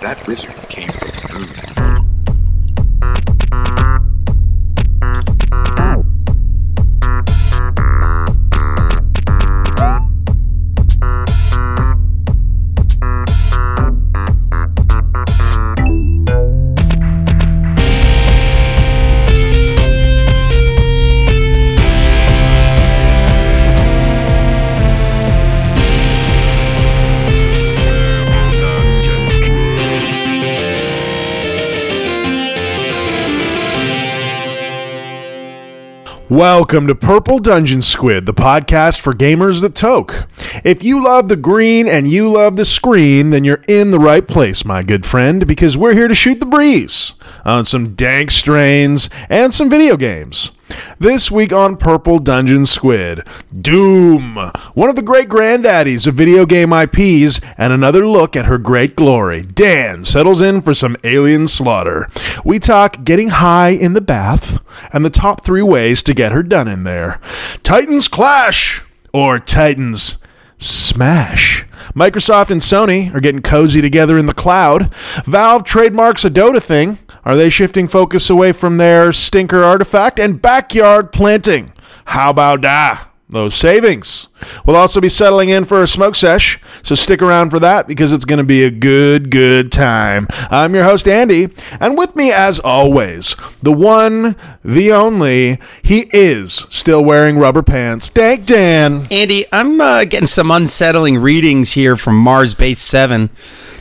That wizard came from the Welcome to Purple Dungeon Squid, the podcast for gamers that toke. If you love the green and you love the screen, then you're in the right place, my good friend, because we're here to shoot the breeze on some dank strains and some video games. This week on Purple Dungeon Squid, Doom, one of the great granddaddies of video game IPs, and another look at her great glory. Dan settles in for some alien slaughter. We talk getting high in the bath and the top three ways to get her done in there. Titans Clash or Titans Smash. Microsoft and Sony are getting cozy together in the cloud. Valve trademarks a Dota thing. Are they shifting focus away from their stinker Artifact? And backyard planting. How about that? Those savings. We'll also be settling in for a smoke sesh, so stick around for that because it's going to be a good time. I'm your host, Andy, and with me, as always, the one, the only, he is still wearing rubber pants, Dank Dan. Andy, I'm getting some unsettling readings here from Mars Base 7.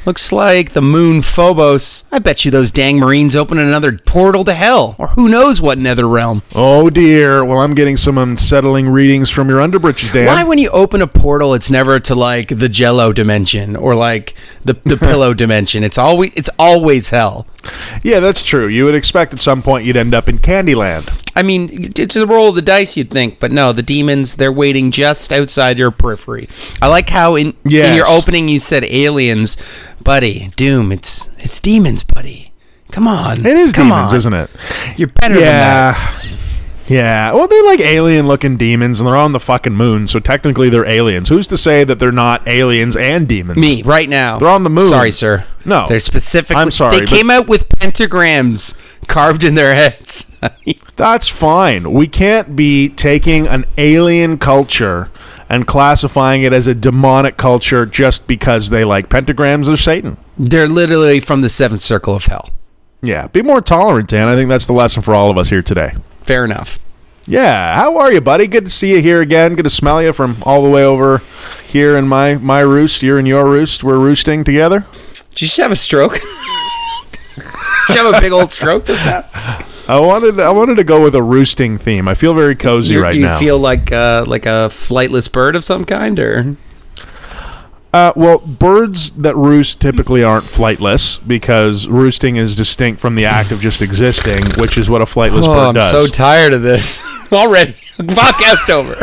Looks like the moon Phobos. I bet you those dang Marines open another portal to hell, or who knows what nether realm. Oh dear, well I'm getting some unsettling readings from your underbritches, Dan. Why when you open a portal, it's never to like the Jello dimension or like the pillow dimension. It's always hell. Yeah, that's true. You would expect at some point you'd end up in Candyland. I mean, it's a roll of the dice, you'd think, but no, the demons, they're waiting just outside your periphery. I like how in your opening you said aliens, buddy. Doom, it's demons, buddy. Come on. It is demons, isn't it? You're better than that. Yeah, well, they're like alien-looking demons, and they're on the fucking moon, so technically they're aliens. Who's to say that they're not aliens and demons? Me, right now. They're on the moon. Sorry, sir. No. They're specifically... I'm sorry. They came out with pentagrams carved in their heads. That's fine. We can't be taking an alien culture and classifying it as a demonic culture just because they like pentagrams or Satan. They're literally from the seventh circle of hell. Yeah, be more tolerant, Dan. I think that's the lesson for all of us here today. Fair enough. Yeah. How are you, buddy? Good to see you here again. Good to smell you from all the way over here in my roost. You're in your roost. We're roosting together. Did you just have a stroke? Did you have a big old stroke? Just that? I wanted to go with a roosting theme. I feel very cozy right now. You feel like a flightless bird of some kind, or? Well, birds that roost typically aren't flightless because roosting is distinct from the act of just existing, which is what a flightless bird does. I'm so tired of this already. Podcast over.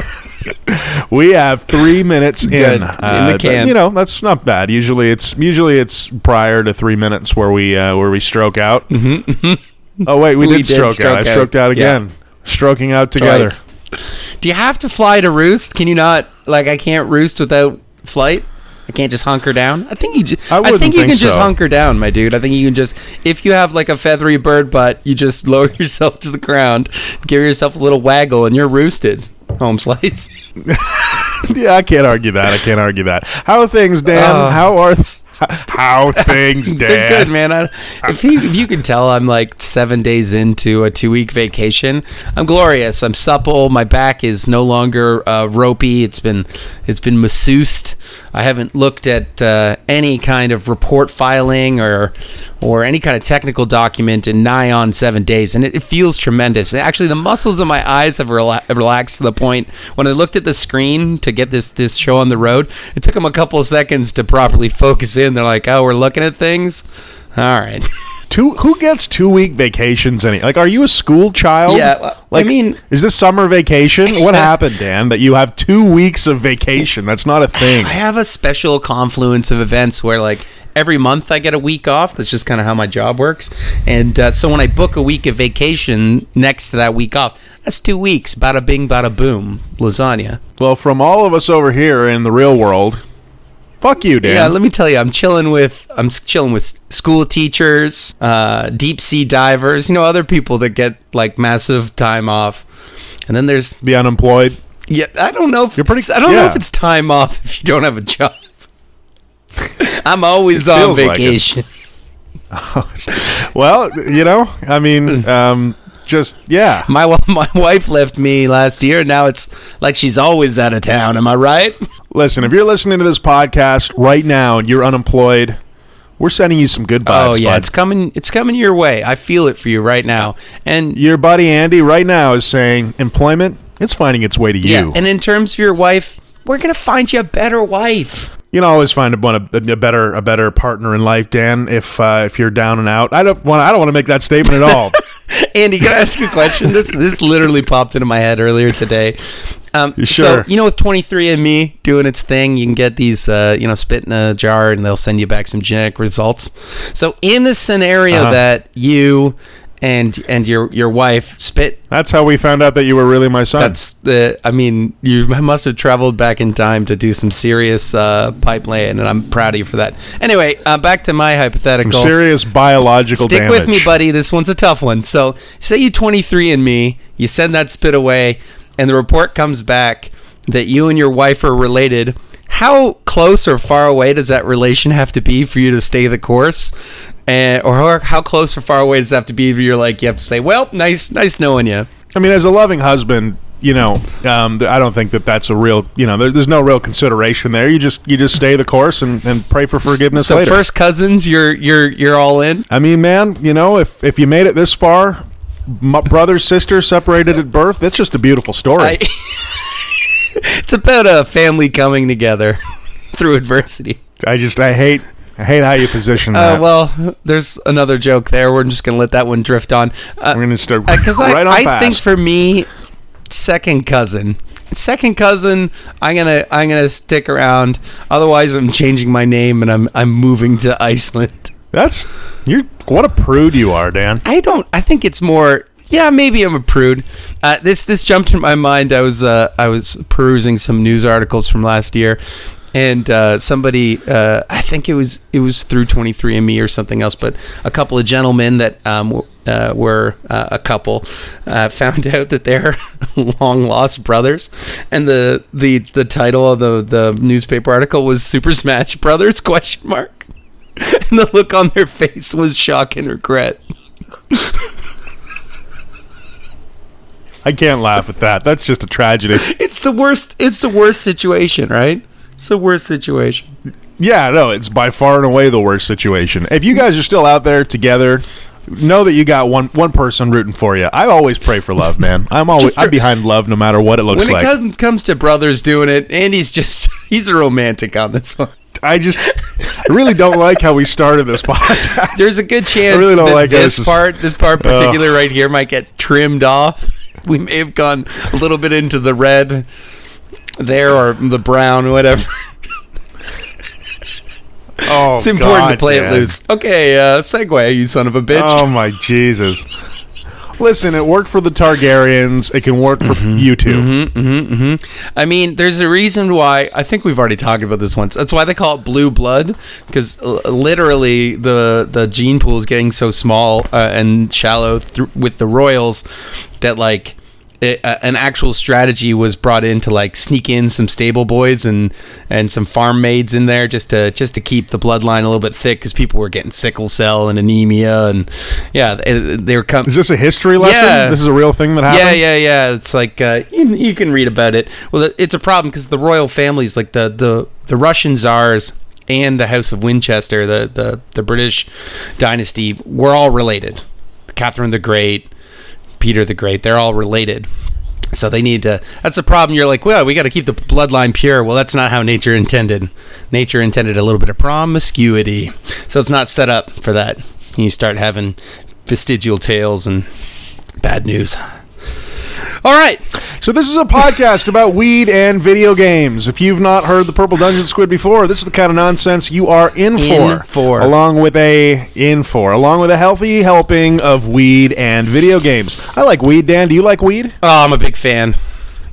We have 3 minutes in the can. But, you know, that's not bad. Usually it's prior to 3 minutes where we stroke out. Mm-hmm. Oh wait, we did stroke out. I stroked out again. Yeah. Stroking out together. Right. Do you have to fly to roost? Can you not? Like, I can't roost without flight. I can't just hunker down. I think you can just hunker down, my dude. I think you can just, if you have like a feathery bird butt, you just lower yourself to the ground, give yourself a little waggle, and you're roosted. Home slice. Yeah, I can't argue that. How are things, Dan? How things, Dan? They're good, man. If you can tell, I'm like 7 days into a 2-week vacation. I'm glorious. I'm supple. My back is no longer ropey. It's been masseused. I haven't looked at any kind of report filing or any kind of technical document in nigh on 7 days, and it feels tremendous. Actually, the muscles in my eyes have relaxed to the point when I looked at the screen to get this show on the road, it took them a couple of seconds to properly focus in. They're like, oh, we're looking at things? All right. Who gets 2-week vacations? Are you a school child? Yeah, like, I mean, is this summer vacation? What happened, Dan, that you have 2 weeks of vacation? That's not a thing. I have a special confluence of events where, like, every month I get a week off. That's just kind of how my job works. And so when I book a week of vacation next to that week off, that's 2 weeks. Bada bing, bada boom. Lasagna. Well, from all of us over here in the real world, Fuck you, Dan. Yeah, let me tell you, I'm chilling with school teachers, deep sea divers, you know, other people that get like massive time off. And then there's the unemployed. Yeah, I don't know if I don't know if it's time off if you don't have a job. I'm always on vacation. Like well, you know, I mean, just yeah. My wife left me last year. And now it's like she's always out of town. Am I right? Listen, if you're listening to this podcast right now and you're unemployed, we're sending you some good vibes. Oh yeah, bud. It's coming your way. I feel it for you right now. And your buddy Andy right now is saying employment. It's finding its way to you. Yeah, and in terms of your wife, we're gonna find you a better wife. You can always find a better partner in life, Dan. If you're down and out, I don't want to make that statement at all. Andy, can I ask you a question? This literally popped into my head earlier today. Sure. So, you know, with 23andMe doing its thing, you can get these, spit in a jar and they'll send you back some genetic results. So, in the scenario that you and your wife spit. That's how we found out that you were really my son. You must have traveled back in time to do some serious pipeline, and I'm proud of you for that. Anyway, back to my hypothetical. Some serious biological damage. Stick with me, buddy. This one's a tough one. So, say you 23andMe, you send that spit away, and the report comes back that you and your wife are related. How close or far away does that relation have to be for you to stay the course? Or how close or far away does it have to be? You're like, you have to say, well, nice knowing you. I mean, as a loving husband, you know, I don't think that's a real, you know, there's no real consideration there. You just stay the course and pray for forgiveness later. So first cousins, you're all in. I mean, man, you know, if you made it this far, brother, sister separated at birth. That's just a beautiful story. It's about a family coming together through adversity. I hate how you position that. Well, there's another joke there. We're just going to let that one drift on. We're going to start right on fast. I think for me, second cousin, I'm gonna stick around. Otherwise, I'm changing my name and I'm moving to Iceland. What a prude you are, Dan. I think it's more. Yeah, maybe I'm a prude. This jumped in my mind. I was perusing some news articles from last year. And somebody, I think it was through 23andMe or something else, but a couple of gentlemen that were a couple found out that they're long lost brothers, and the title of the newspaper article was "Super Smash Brothers?" ? And the look on their face was shock and regret. I can't laugh at that. That's just a tragedy. It's the worst situation, right? It's the worst situation. Yeah, no, it's by far and away the worst situation. If you guys are still out there together, know that you got one person rooting for you. I always pray for love, man. I'm behind love no matter what it looks like. When it comes to brothers doing it, Andy's he's a romantic on this one. I really don't like how we started this podcast. There's a good chance this part particular right here might get trimmed off. We may have gone a little bit into the red there or the brown, whatever. Oh, it's important to play it loose. Okay, segue, you son of a bitch. Oh my Jesus! Listen, it worked for the Targaryens. It can work for you two. Mm-hmm, mm-hmm, mm-hmm. I mean, there's a reason why. I think we've already talked about this once. That's why they call it blue blood, because literally the gene pool is getting so small and shallow with the royals that like. An actual strategy was brought in to like sneak in some stable boys and some farm maids in there just to keep the bloodline a little bit thick because people were getting sickle cell and anemia and yeah they were coming. Is this a history lesson? Yeah. This is a real thing that happened. Yeah. It's like you can read about it. Well, it's a problem because the royal families like the Russian czars and the House of Winchester, the British dynasty, were all related. Catherine the Great. Peter the Great, they're all related, so they need to. That's the problem. You're like, well, we got to keep the bloodline pure. Well, that's not how nature intended. Nature intended a little bit of promiscuity, so it's not set up for that. And you start having vestigial tales and bad news. All right, so this is a podcast about weed and video games. If you've not heard the Purple Dungeon Squid before, this is the kind of nonsense you are in for, along with a healthy helping of weed and video games. I like weed, Dan. Do you like weed? Oh, I'm a big fan.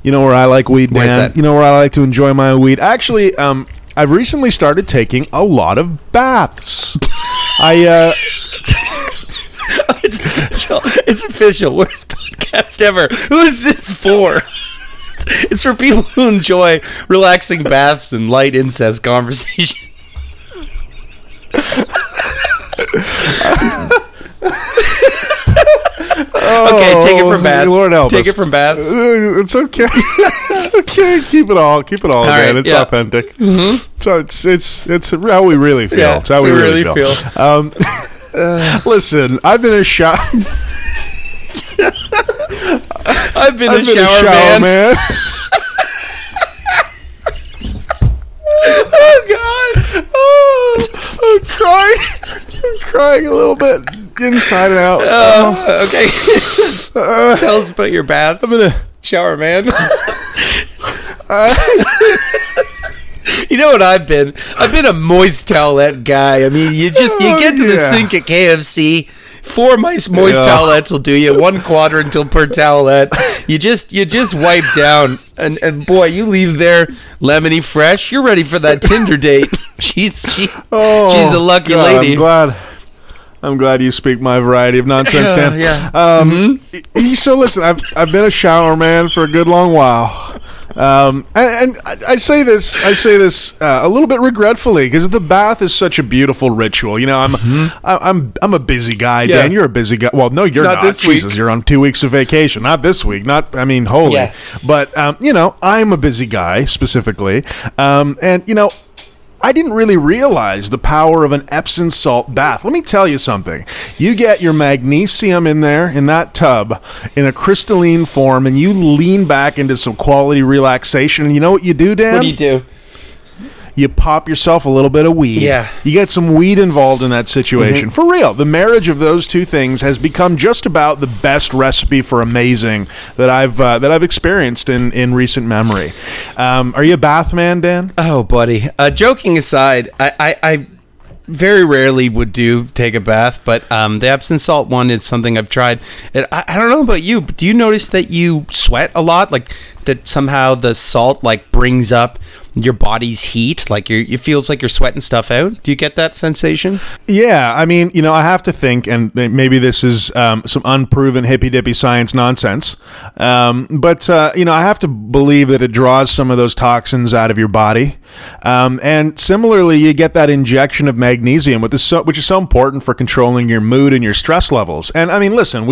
You know where I like weed, Dan? You know where I like to enjoy my weed? Actually, I've recently started taking a lot of baths. It's official. Worst podcast ever. Who is this for? It's for people who enjoy relaxing baths and light incest conversation. Okay, take it from baths. Lord help us. Take it from baths. It's okay. It's okay. Keep it all. Keep it all, man. Right, it's authentic. Mm-hmm. So it's how we really feel. Yeah, it's how we really feel. Listen, I've been a shower. I've been a shower man. Oh God! Oh, I'm crying. I'm crying a little bit. Inside and out. Okay. Tell us about your baths. I'm gonna shower, man. You know what I've been? I've been a moist towelette guy. I mean, you get to the sink at KFC. 4 moist towelettes will do you. 1 quadrantal per towelette. You just wipe down, and boy, you leave there lemony fresh. You're ready for that Tinder date. She's the lucky lady. I'm glad. You speak my variety of nonsense, Dan. So listen, I've been a shower man for a good long while, and I say this a little bit regretfully because the bath is such a beautiful ritual. You know, I'm a busy guy, yeah. Dan. You're a busy guy. Well, no, you're not. This Jesus, week. You're on 2 weeks of vacation. Not this week. Not. I mean, holy. Yeah. But you know, I'm a busy guy specifically, and you know. I didn't really realize the power of an Epsom salt bath. Let me tell you something. You get your magnesium in there, in that tub, in a crystalline form, and you lean back into some quality relaxation. And you know what you do, Dan? What do? You pop yourself a little bit of weed. Yeah. You get some weed involved in that situation. Mm-hmm. For real, the marriage of those two things has become just about the best recipe for amazing that I've experienced in recent memory. Are you a bath man, Dan? Oh, buddy. Joking aside, I very rarely would take a bath, but the Epsom salt one is something I've tried. And I don't know about you, but do you notice that you sweat a lot? Like that somehow the salt like brings up your body's heat, like it feels like you're sweating stuff out. Do you get that sensation? Yeah, I mean, you know, I have to think, and maybe this is some unproven hippy-dippy science nonsense, but you know, I have to believe that it draws some of those toxins out of your body, and similarly, you get that injection of magnesium, which is so important for controlling your mood and your stress levels. And I mean, listen,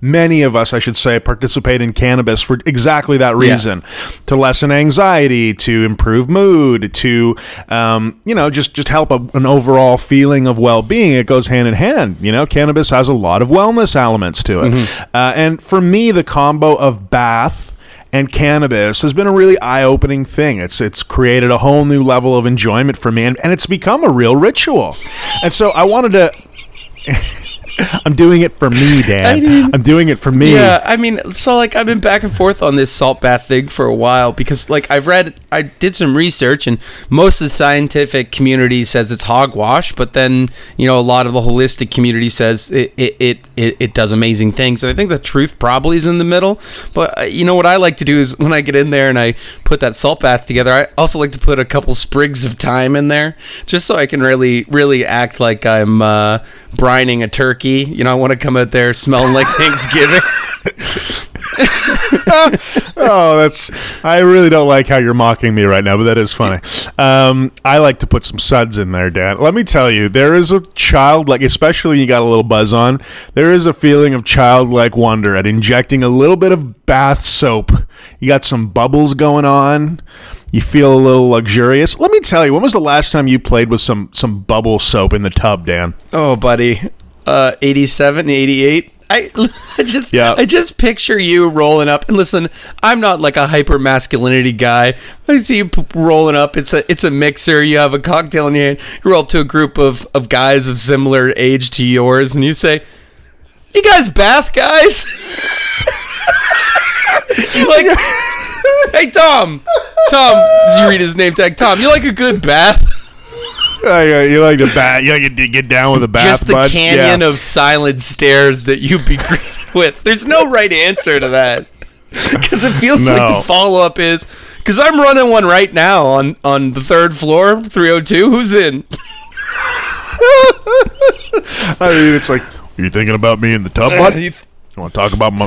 many of us, I should say, participate in cannabis for exactly that reason, to lessen anxiety, to improve mood, to just help an overall feeling of well-being. It goes hand in hand. You know, cannabis has a lot of wellness elements to it. Mm-hmm. And for me, the combo of bath and cannabis has been a really eye-opening thing. It's created a whole new level of enjoyment for me, and it's become a real ritual. And so I wanted to. I'm doing it for me, Dan. I'm doing it for me. Yeah, I mean, so like I've been back and forth on this salt bath thing for a while because like I did some research and most of the scientific community says it's hogwash, but then, you know, a lot of the holistic community says it does amazing things. And I think the truth probably is in the middle, but you know, what I like to do is when I get in there and I put that salt bath together, I also like to put a couple sprigs of thyme in there just so I can really, really act like I'm brining a turkey. You know, I want to come out there smelling like Thanksgiving. I really don't like how you're mocking me right now, but that is funny. I like to put some suds in there, Dan. Let me tell you, there is a childlike, especially when you got a little buzz on, there is a feeling of childlike wonder at injecting a little bit of bath soap. You got some bubbles going on. You feel a little luxurious. Let me tell you, when was the last time you played with some bubble soap in the tub, Dan? Oh, buddy. 87, 88. I just picture you rolling up. And listen, I'm not like a hyper masculinity guy. I see you rolling up. It's a mixer. You have a cocktail in your hand. You roll up to a group of guys of similar age to yours, and you say, "You guys, bath guys." You like, hey Tom. You read his name tag. Tom, you like a good bath? You like the bath. You like to get down with the bath. Just the bud. Canyon of silent stares that you be greeted with. There's no right answer to that. Because it feels like the follow-up is... Because I'm running one right now on the third floor, 302. Who's in? I mean, it's like, are you thinking about me in the tub, bud? You want to talk about my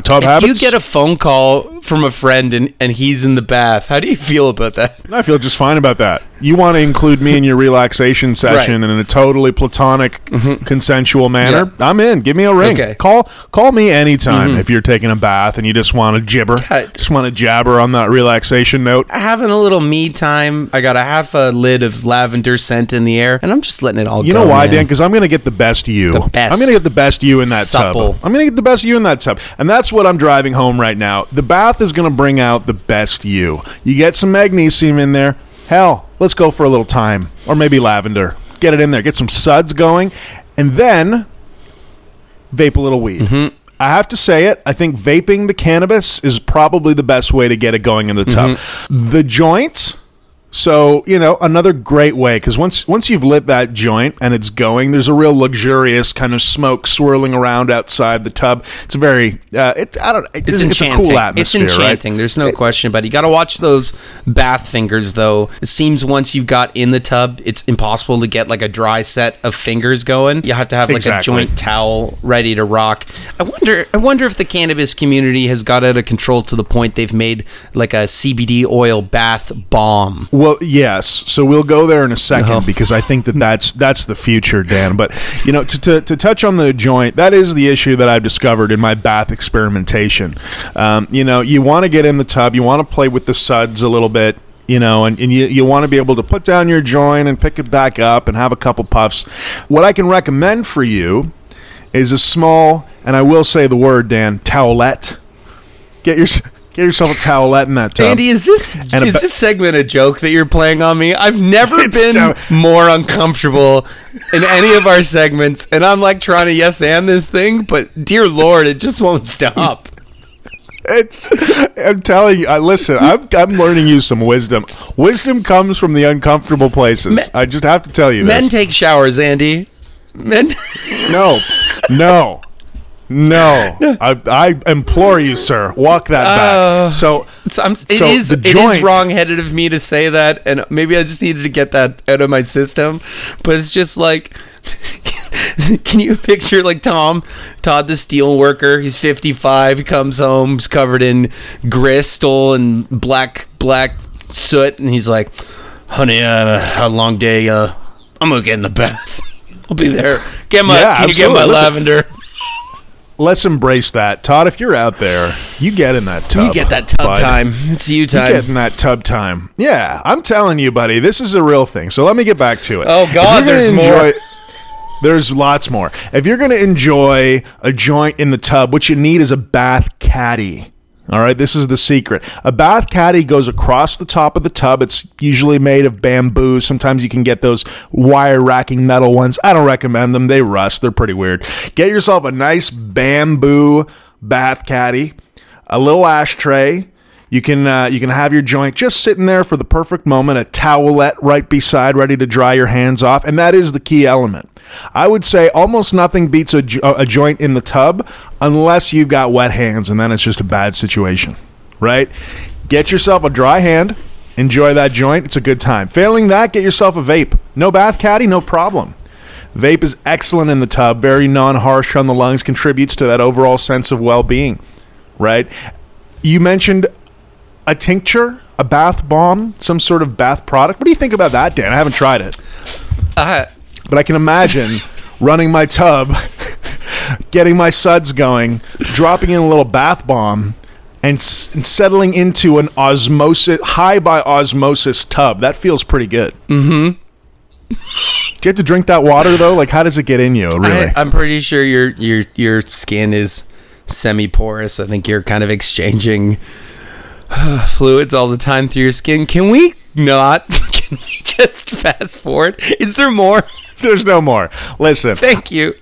tub habits? If you get a phone call from a friend and he's in the bath, how do you feel about that? I feel just fine about that. You want to include me in your relaxation session in a totally platonic, consensual manner? Yeah. I'm in. Give me a ring. Okay. Call me anytime if you're taking a bath and you just want to jibber. God. Just want to jabber on that relaxation note. Having a little me time. I got a half a lid of lavender scent in the air, and I'm just letting it all go. You know why, Dan? Because I'm going to get the best you. The best. I'm going to get the best you in that tub. I'm going to get the best you in that tub. And that's what I'm driving home right now. The bath is going to bring out the best you. You get some magnesium in there. Hell, let's go for a little thyme or maybe lavender. Get it in there. Get some suds going. And then vape a little weed. Mm-hmm. I have to say it. I think vaping the cannabis is probably the best way to get it going in the tub. Mm-hmm. The joint... So, you know, another great way, because once you've lit that joint and it's going, there's a real luxurious kind of smoke swirling around outside the tub. It's a very, it's enchanting. It's a cool atmosphere, it's enchanting, right? There's no question about it. You got to watch those bath fingers, though. It seems once you've got in the tub, it's impossible to get like a dry set of fingers going. You have to have like a joint towel ready to rock. I wonder if the cannabis community has got out of control to the point they've made like a CBD oil bath bomb. Well, yes. So we'll go there in a second because I think that's the future, Dan. But, you know, to touch on the joint, that is the issue that I've discovered in my bath experimentation. You know, you want to get in the tub. You want to play with the suds a little bit, you know, and you want to be able to put down your joint and pick it back up and have a couple puffs. What I can recommend for you is a small, and I will say the word, Dan, towelette. Get yourself a towelette in that tub. Andy, is this segment a joke that you're playing on me? I've never been more uncomfortable in any of our segments, and I'm like trying to yes and this thing, but dear Lord, it just won't stop. I'm telling you. Listen, I'm learning you some wisdom. Wisdom comes from the uncomfortable places. I just have to tell you. Men take showers, Andy. Men. No. No, I implore you, sir. Walk that back. It is wrong-headed of me to say that, and maybe I just needed to get that out of my system. But it's just like, can you picture like Todd the steel worker? He's 55. He comes home, he's covered in gristle and black soot, and he's like, "Honey, I had a long day. I'm gonna get in the bath. I'll be there. Can you get my lavender?" Let's embrace that. Todd, if you're out there, you get in that tub. You get that tub time. It's you time. You get in that tub time. Yeah, I'm telling you, buddy, this is a real thing. So let me get back to it. Oh, God, there's more. There's lots more. If you're going to enjoy a joint in the tub, what you need is a bath caddy. All right, this is the secret. A bath caddy goes across the top of the tub. It's usually made of bamboo. Sometimes you can get those wire racking metal ones. I don't recommend them. They rust. They're pretty weird. Get yourself a nice bamboo bath caddy, a little ashtray. You can have your joint just sitting there for the perfect moment, a towelette right beside, ready to dry your hands off, and that is the key element. I would say almost nothing beats a joint in the tub unless you've got wet hands, and then it's just a bad situation, right? Get yourself a dry hand. Enjoy that joint. It's a good time. Failing that, get yourself a vape. No bath caddy, no problem. Vape is excellent in the tub, very non-harsh on the lungs, contributes to that overall sense of well-being, right? You mentioned... a tincture, a bath bomb, some sort of bath product. What do you think about that, Dan? I haven't tried it. But I can imagine running my tub, getting my suds going, dropping in a little bath bomb, and settling into an osmosis, high by osmosis tub. That feels pretty good. Mm-hmm. Do you have to drink that water, though? Like, how does it get in you, really? I'm pretty sure your skin is semi-porous. I think you're kind of exchanging... fluids all the time through your skin. Can we just fast forward? Is there more? There's no more. Listen. Thank you.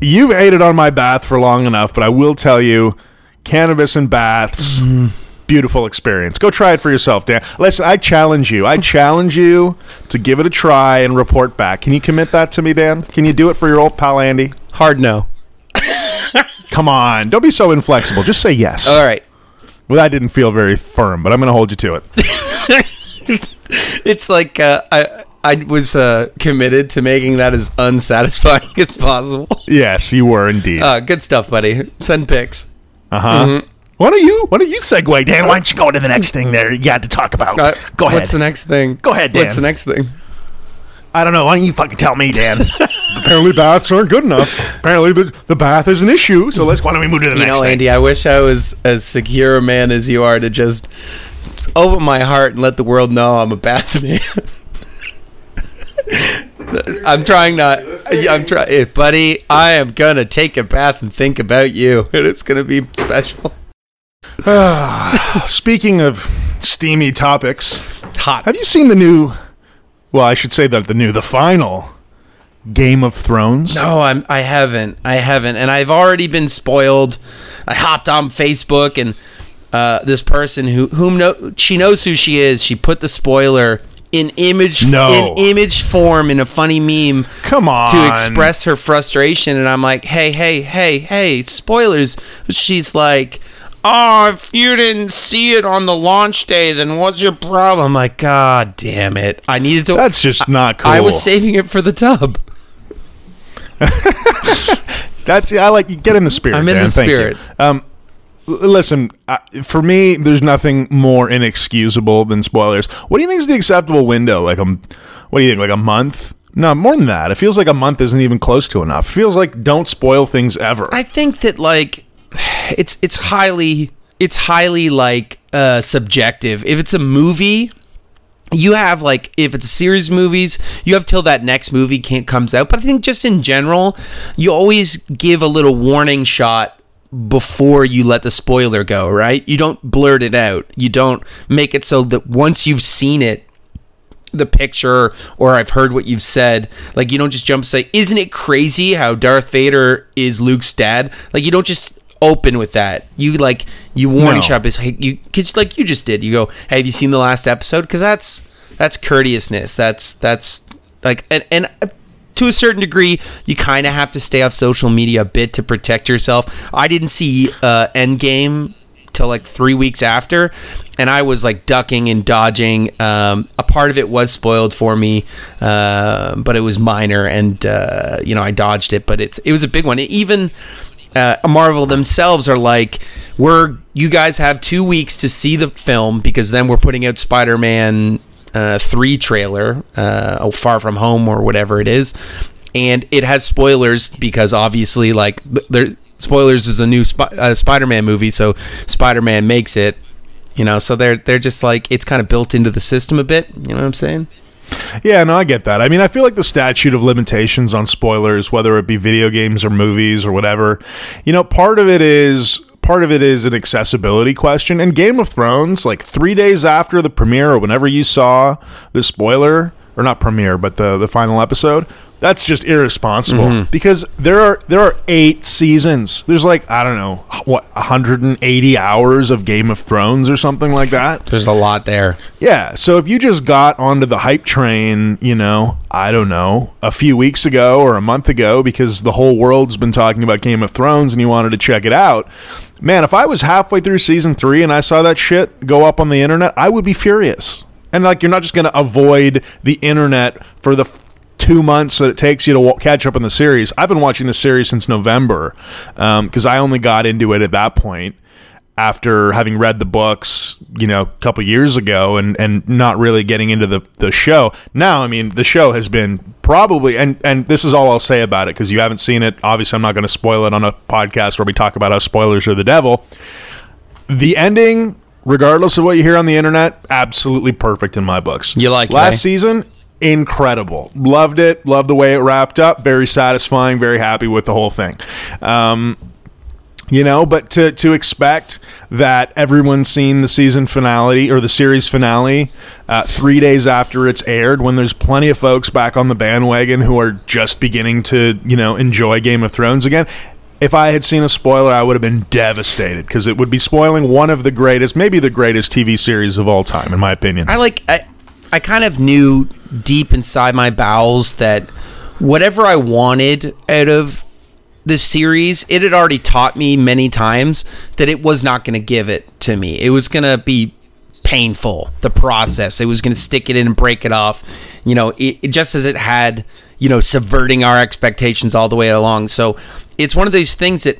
You've hated on my bath for long enough, but I will tell you, cannabis and baths, beautiful experience. Go try it for yourself, Dan. Listen, I challenge you. I challenge you to give it a try and report back. Can you commit that to me, Dan? Can you do it for your old pal, Andy? Hard no. Come on. Don't be so inflexible. Just say yes. All right. Well, that didn't feel very firm, but I'm going to hold you to it. It's like I was committed to making that as unsatisfying as possible. Yes, you were indeed. Good stuff, buddy. Send pics. Uh-huh. Mm-hmm. Why don't you segue, Dan? Why don't you go to the next thing there you got to talk about? Go ahead. What's the next thing? Go ahead, Dan. What's the next thing? I don't know. Why don't you fucking tell me, Dan? Apparently baths aren't good enough. Apparently the bath is an issue, so why don't we move to the next thing? You know, Andy, I wish I was as secure a man as you are to just open my heart and let the world know I'm a bath man. I'm trying, buddy. I am gonna take a bath and think about you, and it's gonna be special. Speaking of steamy topics, hot. Have you seen the new? Well, I should say that the final Game of Thrones. No, I haven't, and I've already been spoiled. I hopped on Facebook, and this person she knows who she is. She put the spoiler. In image form, in a funny meme. Come on. To express her frustration, and I'm like, hey, spoilers. She's like, oh, if you didn't see it on the launch day, then what's your problem? I'm like, God damn it. I needed to. That's just not cool. I was saving it for the tub. You get in the spirit. I'm in the spirit. Thank you. Listen, for me, there's nothing more inexcusable than spoilers. What do you think is the acceptable window? What do you think? Like a month? No, more than that. It feels like a month isn't even close to enough. It feels like don't spoil things ever. I think that it's highly subjective. If it's a movie, you have if it's a series of movies, you have till that next movie comes out. But I think just in general, you always give a little warning shot before you let the spoiler go, right? You don't blurt it out. You don't make it so that once you've seen it, the picture, or I've heard what you've said, you don't just jump and say, isn't it crazy how Darth Vader is Luke's dad? You don't just open with that. You warning shot is because you just did. You go, hey, have you seen the last episode? Because that's courteousness. And to a certain degree, you kind of have to stay off social media a bit to protect yourself. I didn't see Endgame till 3 weeks after, and I was ducking and dodging. A part of it was spoiled for me, but it was minor, and I dodged it. But it was a big one. Even Marvel themselves are you guys have 2 weeks to see the film because then we're putting out Spider-Man 3 trailer, Far From Home or whatever it is, and it has spoilers because obviously spoilers is a new Spider-Man movie, so Spider-Man makes it, so they're just it's kind of built into the system a bit, you know what I'm saying? Yeah, no, I get that. I mean, I feel like the statute of limitations on spoilers, whether it be video games or movies or whatever, part of it is an accessibility question. And Game of Thrones, 3 days after the premiere or whenever you saw the spoiler, or not premiere, but the final episode, that's just irresponsible. Mm-hmm. Because there are 8 seasons. There's 180 hours of Game of Thrones or something like that. There's a lot there. Yeah. So if you just got onto the hype train, I don't know, a few weeks ago or a month ago, because the whole world's been talking about Game of Thrones and you wanted to check it out, man, if I was halfway through season 3 and I saw that shit go up on the internet, I would be furious. And you're not just going to avoid the internet for the 2 months that it takes you to catch up on the series. I've been watching the series since November because I only got into it at that point after having read the books, a couple years ago and not really getting into the show. Now, I mean, the show has been probably, and this is all I'll say about it because you haven't seen it. Obviously, I'm not going to spoil it on a podcast where we talk about how spoilers are the devil. The ending, regardless of what you hear on the internet, absolutely perfect in my books. You like last season? Incredible. Loved it. Loved the way it wrapped up. Very satisfying. Very happy with the whole thing. But to expect that everyone's seen the season finale or the series finale 3 days after it's aired, when there's plenty of folks back on the bandwagon who are just beginning to, enjoy Game of Thrones again. If I had seen a spoiler, I would have been devastated because it would be spoiling one of the greatest, maybe the greatest TV series of all time, in my opinion. I kind of knew deep inside my bowels that whatever I wanted out of this series, it had already taught me many times that it was not going to give it to me. It was going to be painful, the process. It was going to stick it in and break it off, you know, it just as it had, you know, subverting our expectations all the way along. So it's one of those things that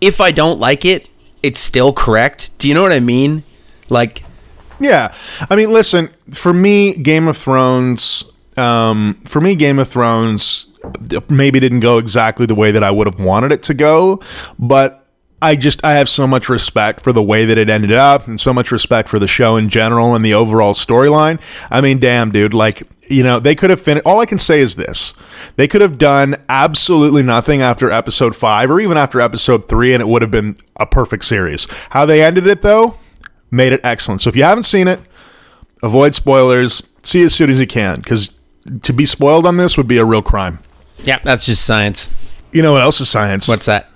if I don't like it, it's still correct. Do you know what I mean? Like, yeah, I mean, listen, for me, Game of Thrones, maybe didn't go exactly the way that I would have wanted it to go, but I have so much respect for the way that it ended up and so much respect for the show in general and the overall storyline. I mean, damn, dude, like, you know, they could have finished. All I can say is this. They could have done absolutely nothing after episode 5 or even after episode 3, and it would have been a perfect series. How they ended it, though, made it excellent. So if you haven't seen it, avoid spoilers. See as soon as you can, because to be spoiled on this would be a real crime. Yeah, that's just science. You know what else is science? What's that?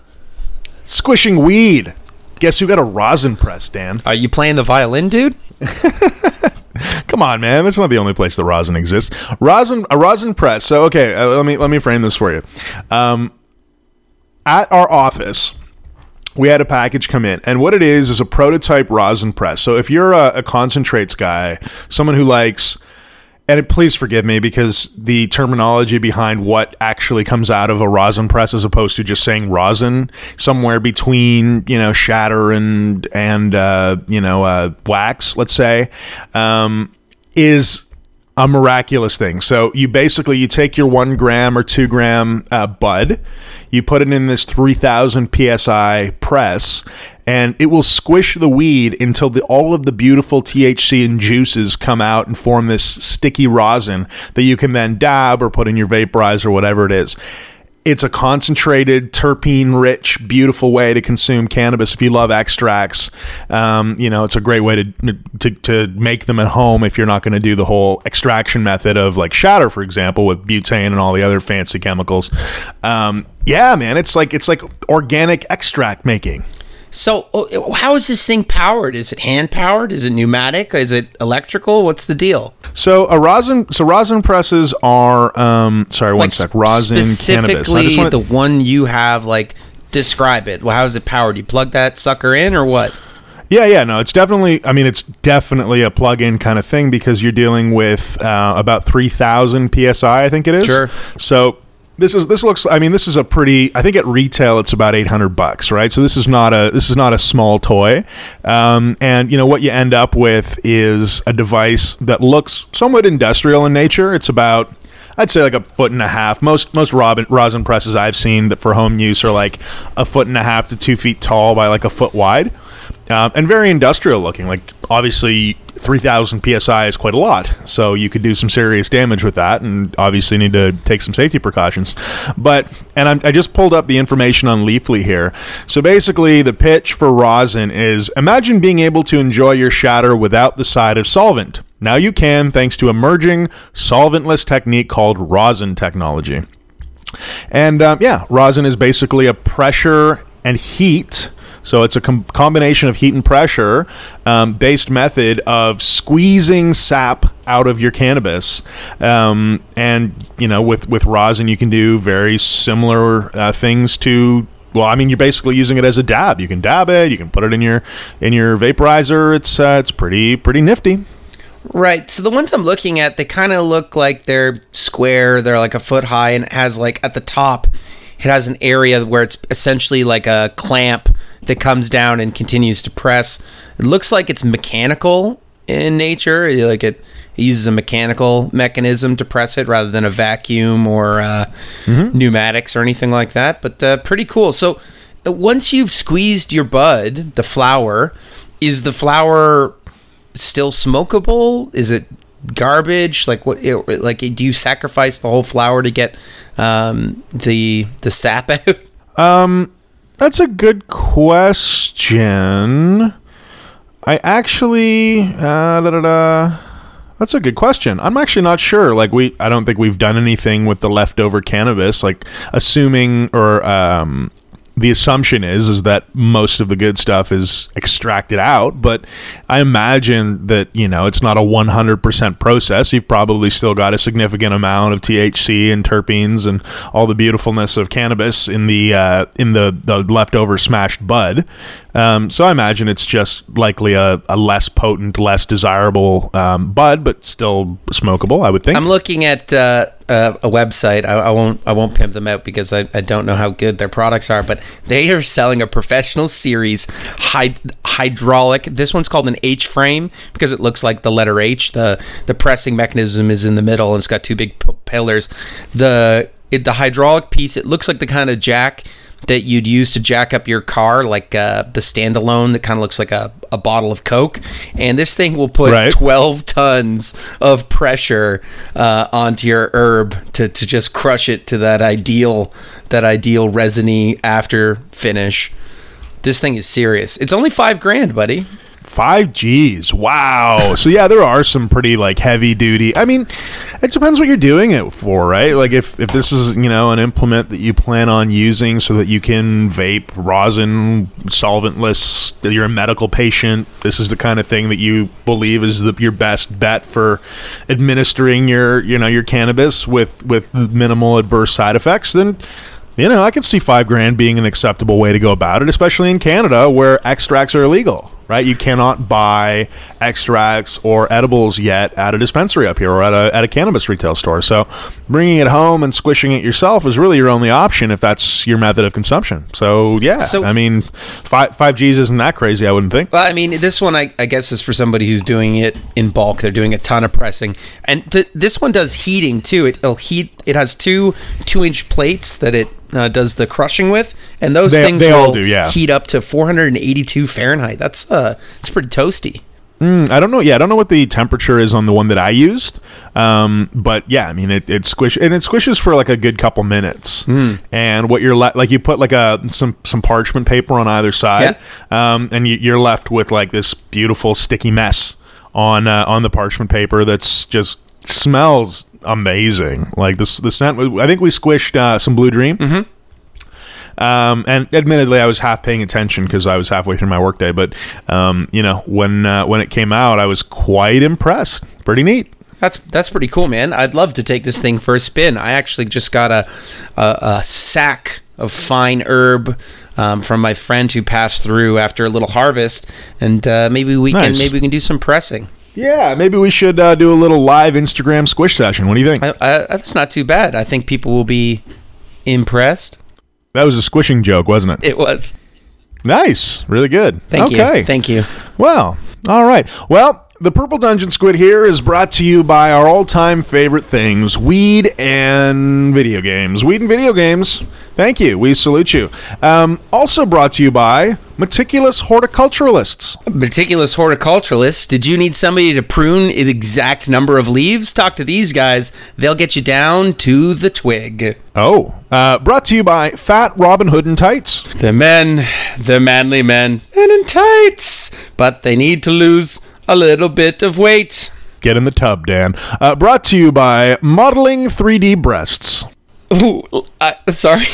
Squishing weed. Guess who got a rosin press, Dan? Are you playing the violin, dude? Come on, man. That's not the only place the rosin exists. A rosin press. So, okay, let me frame this for you. At our office, we had a package come in, and what it is a prototype rosin press. So if you're a concentrates guy, someone who likes... And please forgive me, because the terminology behind what actually comes out of a rosin press, as opposed to just saying rosin, somewhere between, you know, shatter and wax, let's say, is a miraculous thing. So you take your 1 gram or 2 gram bud, you put it in this 3,000 PSI press, and it will squish the weed until all of the beautiful THC and juices come out and form this sticky rosin that you can then dab or put in your vaporizer, whatever it is. It's a concentrated, terpene-rich, beautiful way to consume cannabis. If you love extracts, you know, it's a great way to make them at home if you're not going to do the whole extraction method of, like, shatter, for example, with butane and all the other fancy chemicals. Yeah, man, it's like organic extract making. So how is this thing powered? Is it hand powered? Is it pneumatic? Is it electrical? What's the deal? So rosin presses are rosin cannabis. Specifically the one you have, like, describe it. Well, how is it powered? You plug that sucker in or what? Yeah, no, it's definitely a plug-in kind of thing, because you're dealing with about 3,000 PSI, I think it is. Sure. So this is a pretty, I think at retail it's about $800, right? So this is not a small toy. And you know what you end up with is a device that looks somewhat industrial in nature. It's about, I'd say, like, a foot and a half. Most rosin presses I've seen that for home use are like a foot and a half to 2 feet tall by like a foot wide. And very industrial looking. Like, obviously 3,000 PSI is quite a lot, so you could do some serious damage with that, and obviously need to take some safety precautions. But, and I just pulled up the information on Leafly here. So basically the pitch for rosin is, imagine being able to enjoy your shatter without the side of solvent. Now you can, thanks to emerging solventless technique called rosin technology. And rosin is basically a pressure and heat. So it's a combination of heat and pressure based method of squeezing sap out of your cannabis. And, you know, with rosin, you can do very similar things to, well, I mean, you're basically using it as a dab. You can dab it. You can put it in your vaporizer. It's pretty nifty. Right. So the ones I'm looking at, they kind of look like they're square. They're like a foot high, and it has, like, at the top, it has an area where it's essentially like a clamp that comes down and continues to press. It looks like it's mechanical in nature. Like, it uses a mechanical mechanism to press it rather than a vacuum or pneumatics or anything like that. But pretty cool. So once you've squeezed your bud, the flower, is the flower still smokable? Is it garbage? Like, what? Like, do you sacrifice the whole flower to get the sap out? That's a good question. I actually... That's a good question. I'm actually not sure. Like, I don't think we've done anything with the leftover cannabis. Like, assuming... or the assumption is that most of the good stuff is extracted out, but I imagine that, you know, it's not a 100% process. You've probably still got a significant amount of THC and terpenes and all the beautifulness of cannabis in the leftover smashed bud. So I imagine it's just likely a less potent, less desirable bud, but still smokable, I would think. I'm looking at a website. I won't pimp them out because I don't know how good their products are, but they are selling a professional series hydraulic. This one's called an H frame because it looks like the letter H. The pressing mechanism is in the middle and it's got two big pillars. The hydraulic piece, it looks like the kind of jack that you'd use to jack up your car, like the standalone that kind of looks like a bottle of Coke. And this thing will put 12 tons of pressure onto your herb to just crush it to that ideal resiny after finish. This thing is serious. It's only $5,000, buddy. $5,000. Wow. So yeah, there are some pretty like heavy duty. I mean, it depends what you're doing it for, right? Like if this is, you know, an implement that you plan on using so that you can vape rosin, solventless, you're a medical patient, this is the kind of thing that you believe is your best bet for administering your cannabis with minimal adverse side effects, then you know, I can see $5,000 being an acceptable way to go about it, especially in Canada where extracts are illegal, right? You cannot buy extracts or edibles yet at a dispensary up here or at a cannabis retail store. So bringing it home and squishing it yourself is really your only option if that's your method of consumption. So, yeah, I mean, $5,000 isn't that crazy, I wouldn't think. Well, I mean, this one, I guess, is for somebody who's doing it in bulk. They're doing a ton of pressing. And this one does heating, too. It'll heat. It has two-inch plates that it does the crushing with, and those things heat up to 482 Fahrenheit. That's it's pretty toasty. I don't know. Yeah, I don't know what the temperature is on the one that I used. But yeah, I mean, it squishes for like a good couple minutes. And what you're like, you put like some parchment paper on either side, and you're left with like this beautiful sticky mess on the parchment paper that's just smells amazing. Like the scent, I think we squished some Blue Dream. And admittedly, I was half paying attention because I was halfway through my workday. But you know, when it came out, I was quite impressed. Pretty neat. That's pretty cool, man. I'd love to take this thing for a spin. I actually just got a sack of fine herb from my friend who passed through after a little harvest, and maybe we can do some pressing. Yeah, maybe we should do a little live Instagram squish session. What do you think? That's not too bad. I think people will be impressed. That was a squishing joke, wasn't it? It was. Nice. Really good. Thank you. Well, all right. Well, the Purple Dungeon Squid here is brought to you by our all-time favorite things, weed and video games. Weed and video games. Thank you. We salute you. Also brought to you by meticulous horticulturalists. Meticulous horticulturalists? Did you need somebody to prune the exact number of leaves? Talk to these guys. They'll get you down to the twig. Oh. Brought to you by Fat Robin Hood in Tights. The men, the manly men, and in tights. But they need to lose a little bit of weight. Get in the tub, Dan. Brought to you by Modeling 3D Breasts. Ooh, sorry.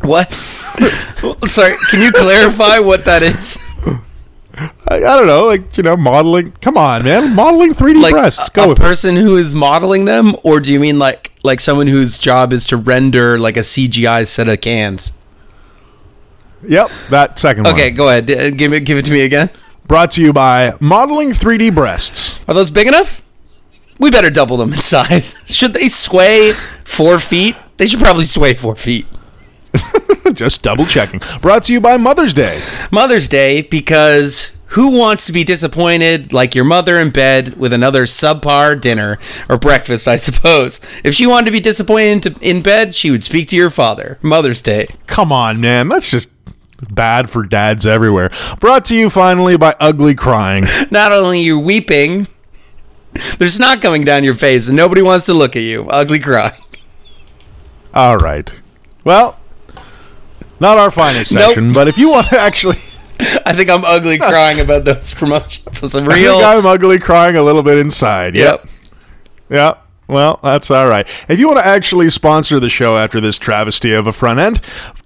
What? Sorry, can you clarify what that is? I don't know, like, you know, modeling. Come on, man. Modeling 3D like breasts. Go with it. A person who is modeling them, or do you mean like someone whose job is to render like a CGI set of cans? Yep, that second one. Okay, go ahead. Give it to me again. Brought to you by Modeling 3D Breasts. Are those big enough? We better double them in size. Should they sway 4 feet? They should probably sway 4 feet. Just double checking. Brought to you by Mother's Day. Mother's Day, because who wants to be disappointed like your mother in bed with another subpar dinner or breakfast, I suppose? If she wanted to be disappointed in bed, she would speak to your father. Mother's Day. Come on, man. That's just bad for dads everywhere. Brought to you finally by Ugly Crying. Not only are you weeping, there's snot coming down your face and nobody wants to look at you. Ugly Crying. All right. Well, not our finest session, but if you want to actually... I think I'm ugly crying about those promotions. It's real... I think I'm ugly crying a little bit inside. Yep. Well, that's all right. If you want to actually sponsor the show after this travesty of a front end,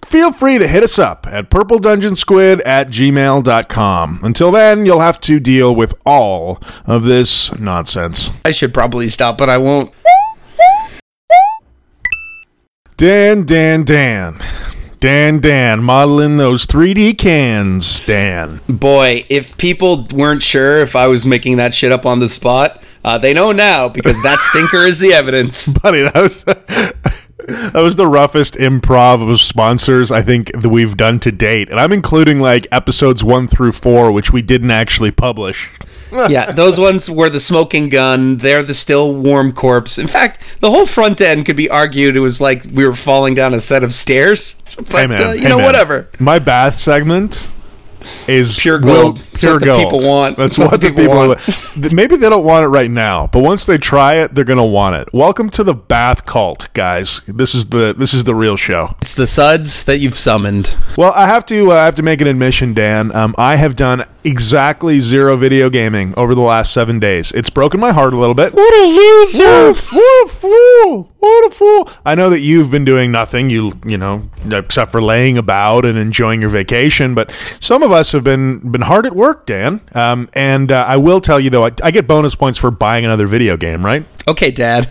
feel free to hit us up at purpledungeonsquid@gmail.com. Until then, you'll have to deal with all of this nonsense. I should probably stop, but I won't. Dan, modeling those 3D cans, Dan. Boy, if people weren't sure if I was making that shit up on the spot, they know now, because that stinker is the evidence. Buddy, that was the roughest improv of sponsors I think that we've done to date. And I'm including, like, episodes 1 through 4, which we didn't actually publish. Yeah, those ones were the smoking gun. They're the still warm corpse. In fact, the whole front end could be argued it was like we were falling down a set of stairs. But, hey, man. Whatever. My bath segment is pure gold. That's what the people want. That's what the people want. Maybe they don't want it right now, but once they try it, they're going to want it. Welcome to the bath cult, guys. This is the real show. It's the suds that you've summoned. Well, I have to make an admission, Dan. I have done exactly zero video gaming over the last 7 days. It's broken my heart a little bit. What a loser! What a fool! I know that you've been doing nothing, you know, except for laying about and enjoying your vacation. But some of us have been hard at work, Dan. And I will tell you though, I get bonus points for buying another video game, right? Okay, Dad.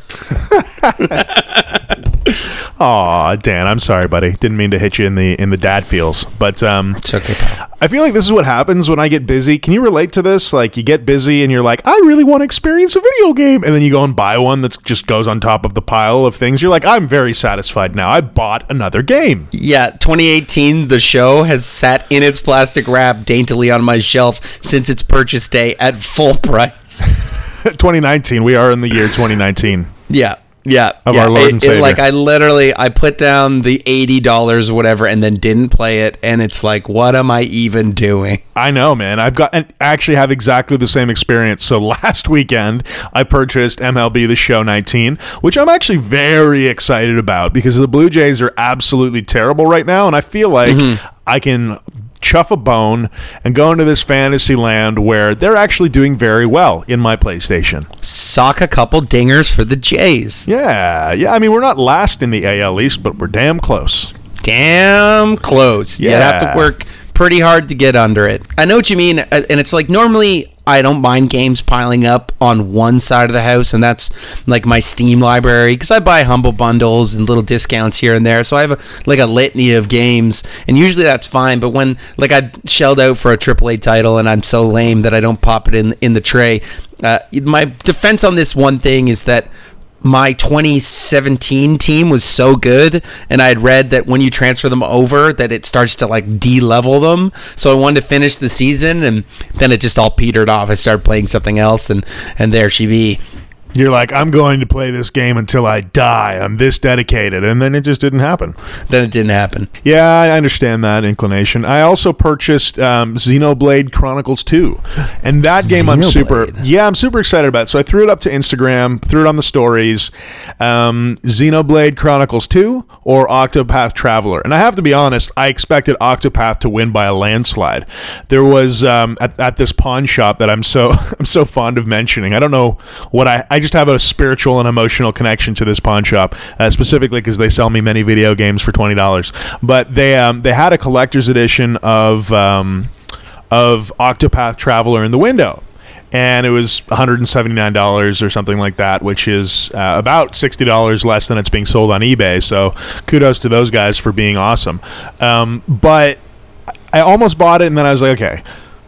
Aw, Dan, I'm sorry, buddy. Didn't mean to hit you in the dad feels, but it's okay. I feel like this is what happens when I get busy. Can you relate to this? Like, you get busy and you're like, I really want to experience a video game, and then you go and buy one that just goes on top of the pile of things. You're like, I'm very satisfied now. I bought another game. Yeah, 2018, the show has sat in its plastic wrap daintily on my shelf since its purchase day at full price. 2019, we are in the year 2019. Yeah, our Lord and Savior. I put down the $80, whatever, and then didn't play it, and it's like, what am I even doing? I know, man. I actually have exactly the same experience. So last weekend, I purchased MLB The Show 19, which I'm actually very excited about because the Blue Jays are absolutely terrible right now, and I feel like I can chuff a bone and go into this fantasy land where they're actually doing very well in my PlayStation. Sock a couple dingers for the Jays. Yeah. I mean, we're not last in the AL East, but we're damn close. Yeah. You'd have to work pretty hard to get under it. I know what you mean, and it's like normally I don't mind games piling up on one side of the house, and that's like my Steam library, because I buy Humble Bundles and little discounts here and there, so I have a litany of games, and usually that's fine. But when I shelled out for a AAA title and I'm so lame that I don't pop it in the tray, my defense on this one thing is that my 2017 team was so good, and I had read that when you transfer them over that it starts to de-level them, so I wanted to finish the season, and then it just all petered off. I started playing something else, and there she be. You're like, I'm going to play this game until I die. I'm this dedicated. And then it just didn't happen. Yeah, I understand that inclination. I also purchased Xenoblade Chronicles 2. And that game I'm super excited about. So I threw it up to Instagram, threw it on the stories. Xenoblade Chronicles 2 or Octopath Traveler. And I have to be honest, I expected Octopath to win by a landslide. There was, at this pawn shop that I'm so fond of mentioning, I don't know what I just have a spiritual and emotional connection to this pawn shop, specifically because they sell me many video games for $20. But they had a collector's edition of Octopath Traveler in the window, and it was $179 or something like that, which is about $60 less than it's being sold on eBay. So kudos to those guys for being awesome. But I almost bought it, and then I was like, okay.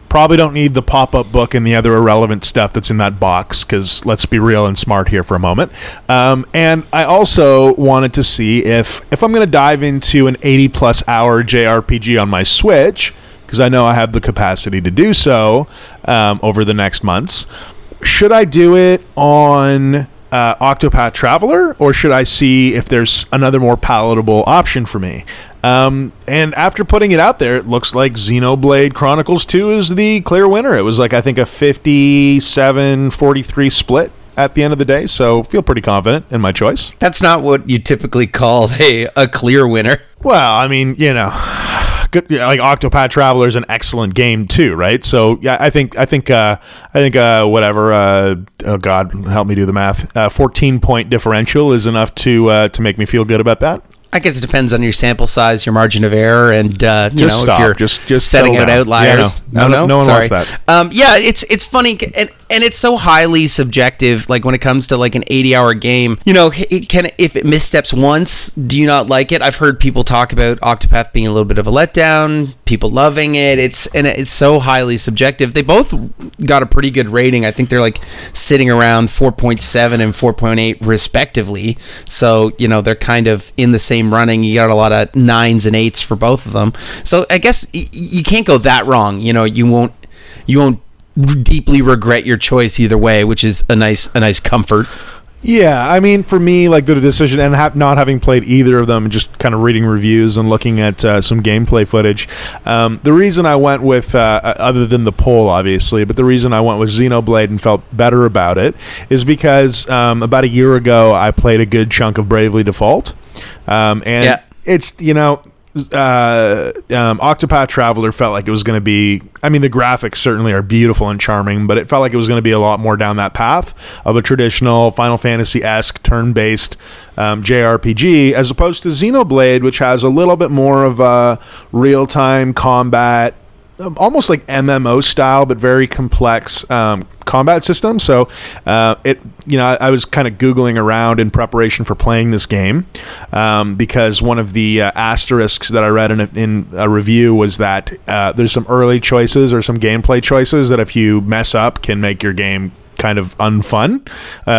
Probably don't need the pop-up book and the other irrelevant stuff that's in that box, because let's be real and smart here for a moment. And I also wanted to see if I'm going to dive into an 80-plus hour JRPG on my Switch, because I know I have the capacity to do so over the next months. Should I do it on Octopath Traveler, or should I see if there's another more palatable option for me? And after putting it out there, it looks like Xenoblade Chronicles 2 is the clear winner. It was a 57-43 split at the end of the day, so feel pretty confident in my choice. That's not what you typically call a clear winner. Well, I mean, good, Octopath Traveler is an excellent game too, right? So yeah, I think oh God, help me do the math. 14-point differential is enough to make me feel good about that. I guess it depends on your sample size, your margin of error, and if you're just setting out outliers. Yeah, no one wants that. Yeah, it's funny, and it's so highly subjective. Like when it comes to like an 80-hour game, if it missteps once, do you not like it? I've heard people talk about Octopath being a little bit of a letdown. People loving it. It's so highly subjective. They both got a pretty good rating. I think they're like sitting around 4.7 and 4.8 respectively. So they're kind of in the same running. You got a lot of 9s and 8s for both of them, so I guess you can't go that wrong. You won't deeply regret your choice either way, which is a nice comfort. Yeah, I mean, for me, like the decision, and not having played either of them, just kind of reading reviews and looking at some gameplay footage, the reason I went with, other than the poll, obviously, but the reason I went with Xenoblade and felt better about it is because about a year ago, I played a good chunk of Bravely Default, and it's, Octopath Traveler felt like it was going to be, the graphics certainly are beautiful and charming, but it felt like it was going to be a lot more down that path of a traditional Final Fantasy-esque turn-based JRPG, as opposed to Xenoblade, which has a little bit more of a real-time combat, almost like MMO style, but very complex combat system. So I was kind of Googling around in preparation for playing this game, because one of the asterisks that I read in a review was that there's some early choices or some gameplay choices that if you mess up can make your game kind of unfun,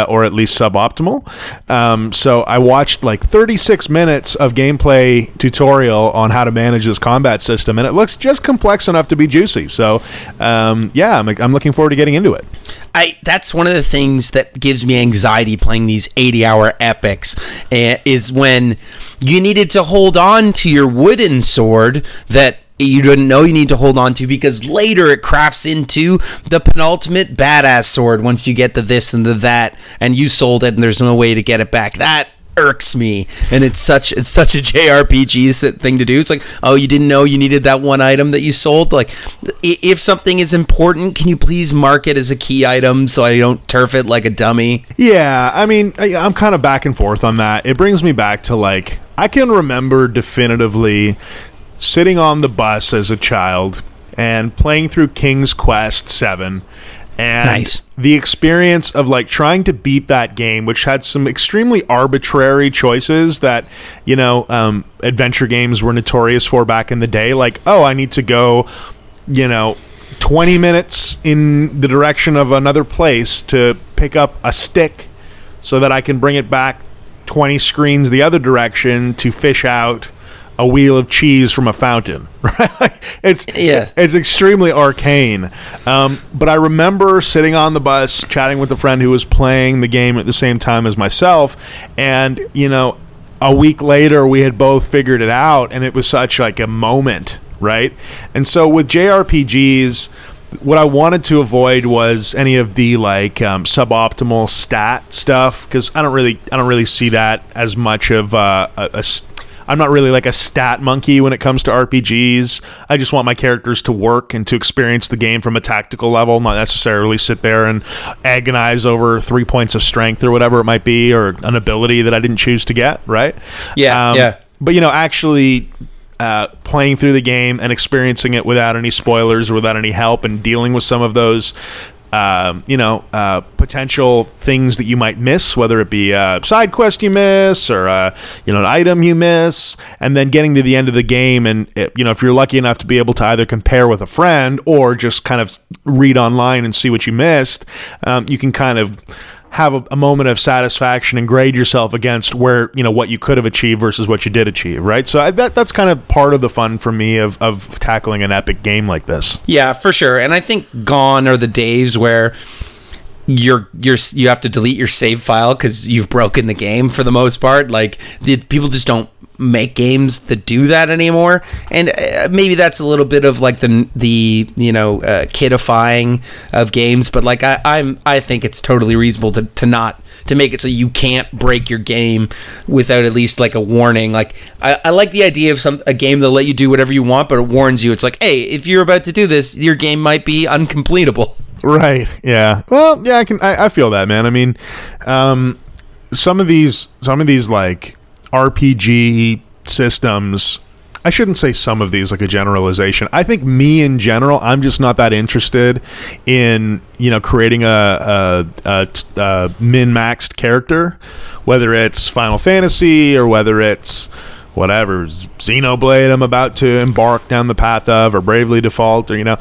or at least suboptimal. So I watched like 36 minutes of gameplay tutorial on how to manage this combat system, and it looks just complex enough to be juicy. So I'm looking forward to getting into it. That's one of the things that gives me anxiety playing these 80-hour epics, is when you needed to hold on to your wooden sword that you didn't know you need to hold on to, because later it crafts into the penultimate badass sword once you get the this and the that, and you sold it and there's no way to get it back. That irks me, and it's such a JRPG thing to do. It's like, oh, you didn't know you needed that one item that you sold. Like, if something is important, can you please mark it as a key item so I don't turf it like a dummy? Yeah, I'm kind of back and forth on that. It brings me back to, like, I can remember definitively sitting on the bus as a child and playing through King's Quest VII, and the experience of like trying to beat that game, which had some extremely arbitrary choices that adventure games were notorious for back in the day. Like, oh, I need to go 20 minutes in the direction of another place to pick up a stick so that I can bring it back 20 screens the other direction to fish out a wheel of cheese from a fountain, right? It's extremely arcane. But I remember sitting on the bus, chatting with a friend who was playing the game at the same time as myself, and a week later we had both figured it out, and it was such like a moment, right? And so with JRPGs, what I wanted to avoid was any of the like suboptimal stat stuff, because I don't really see that as much of a I'm not really like a stat monkey when it comes to RPGs. I just want my characters to work and to experience the game from a tactical level, not necessarily sit there and agonize over 3 points of strength or whatever it might be, or an ability that I didn't choose to get, right? But actually playing through the game and experiencing it without any spoilers or without any help, and dealing with some of those potential things that you might miss, whether it be a side quest you miss or an item you miss, and then getting to the end of the game, and if you're lucky enough to be able to either compare with a friend or just kind of read online and see what you missed, you can kind of have a moment of satisfaction and grade yourself against where what you could have achieved versus what you did achieve, right? So that's kind of part of the fun for me of tackling an epic game like this. Yeah, for sure. And I think gone are the days where you have to delete your save file because you've broken the game for the most part. Like, people just don't make games that do that anymore, and maybe that's a little bit of like the kidifying of games, but like I think it's totally reasonable to not to make it so you can't break your game without at least like a warning. Like, I like the idea of a game that'll let you do whatever you want, but it warns you. It's like, hey, if you're about to do this, your game might be uncompletable, right? Yeah, well, yeah, I feel that, man. Some of these like RPG systems. I shouldn't say some of these like a generalization. I think me in general, I'm just not that interested in, you know, creating a min-maxed character, whether it's Final Fantasy or whether it's whatever, Xenoblade I'm about to embark down the path of, or Bravely Default, or, you know,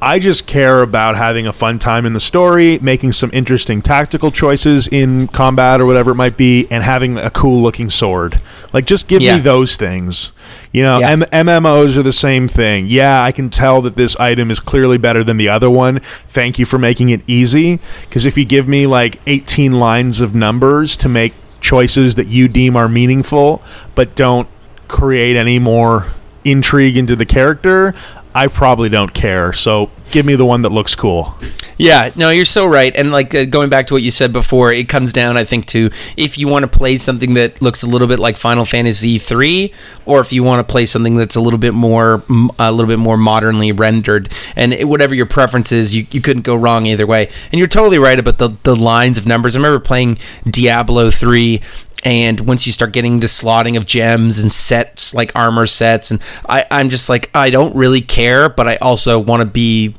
I just care about having a fun time in the story, making some interesting tactical choices in combat or whatever it might be, and having a cool-looking sword. Like, just give me those things. You know, MMOs are the same thing. Yeah, I can tell that this item is clearly better than the other one. Thank you for making it easy, because if you give me, like, 18 lines of numbers to make choices that you deem are meaningful, but don't create any more intrigue into the character, I probably don't care, so give me the one that looks cool. Yeah, no, you're so right. And like going back to what you said before, it comes down, I think, to if you want to play something that looks a little bit like Final Fantasy 3, or if you want to play something that's a little bit more modernly rendered. And whatever your preference is, you couldn't go wrong either way. And you're totally right about the lines of numbers. I remember playing Diablo 3. And once you start getting to slotting of gems and sets, like armor sets, and I'm just like, I don't really care, but I also want to be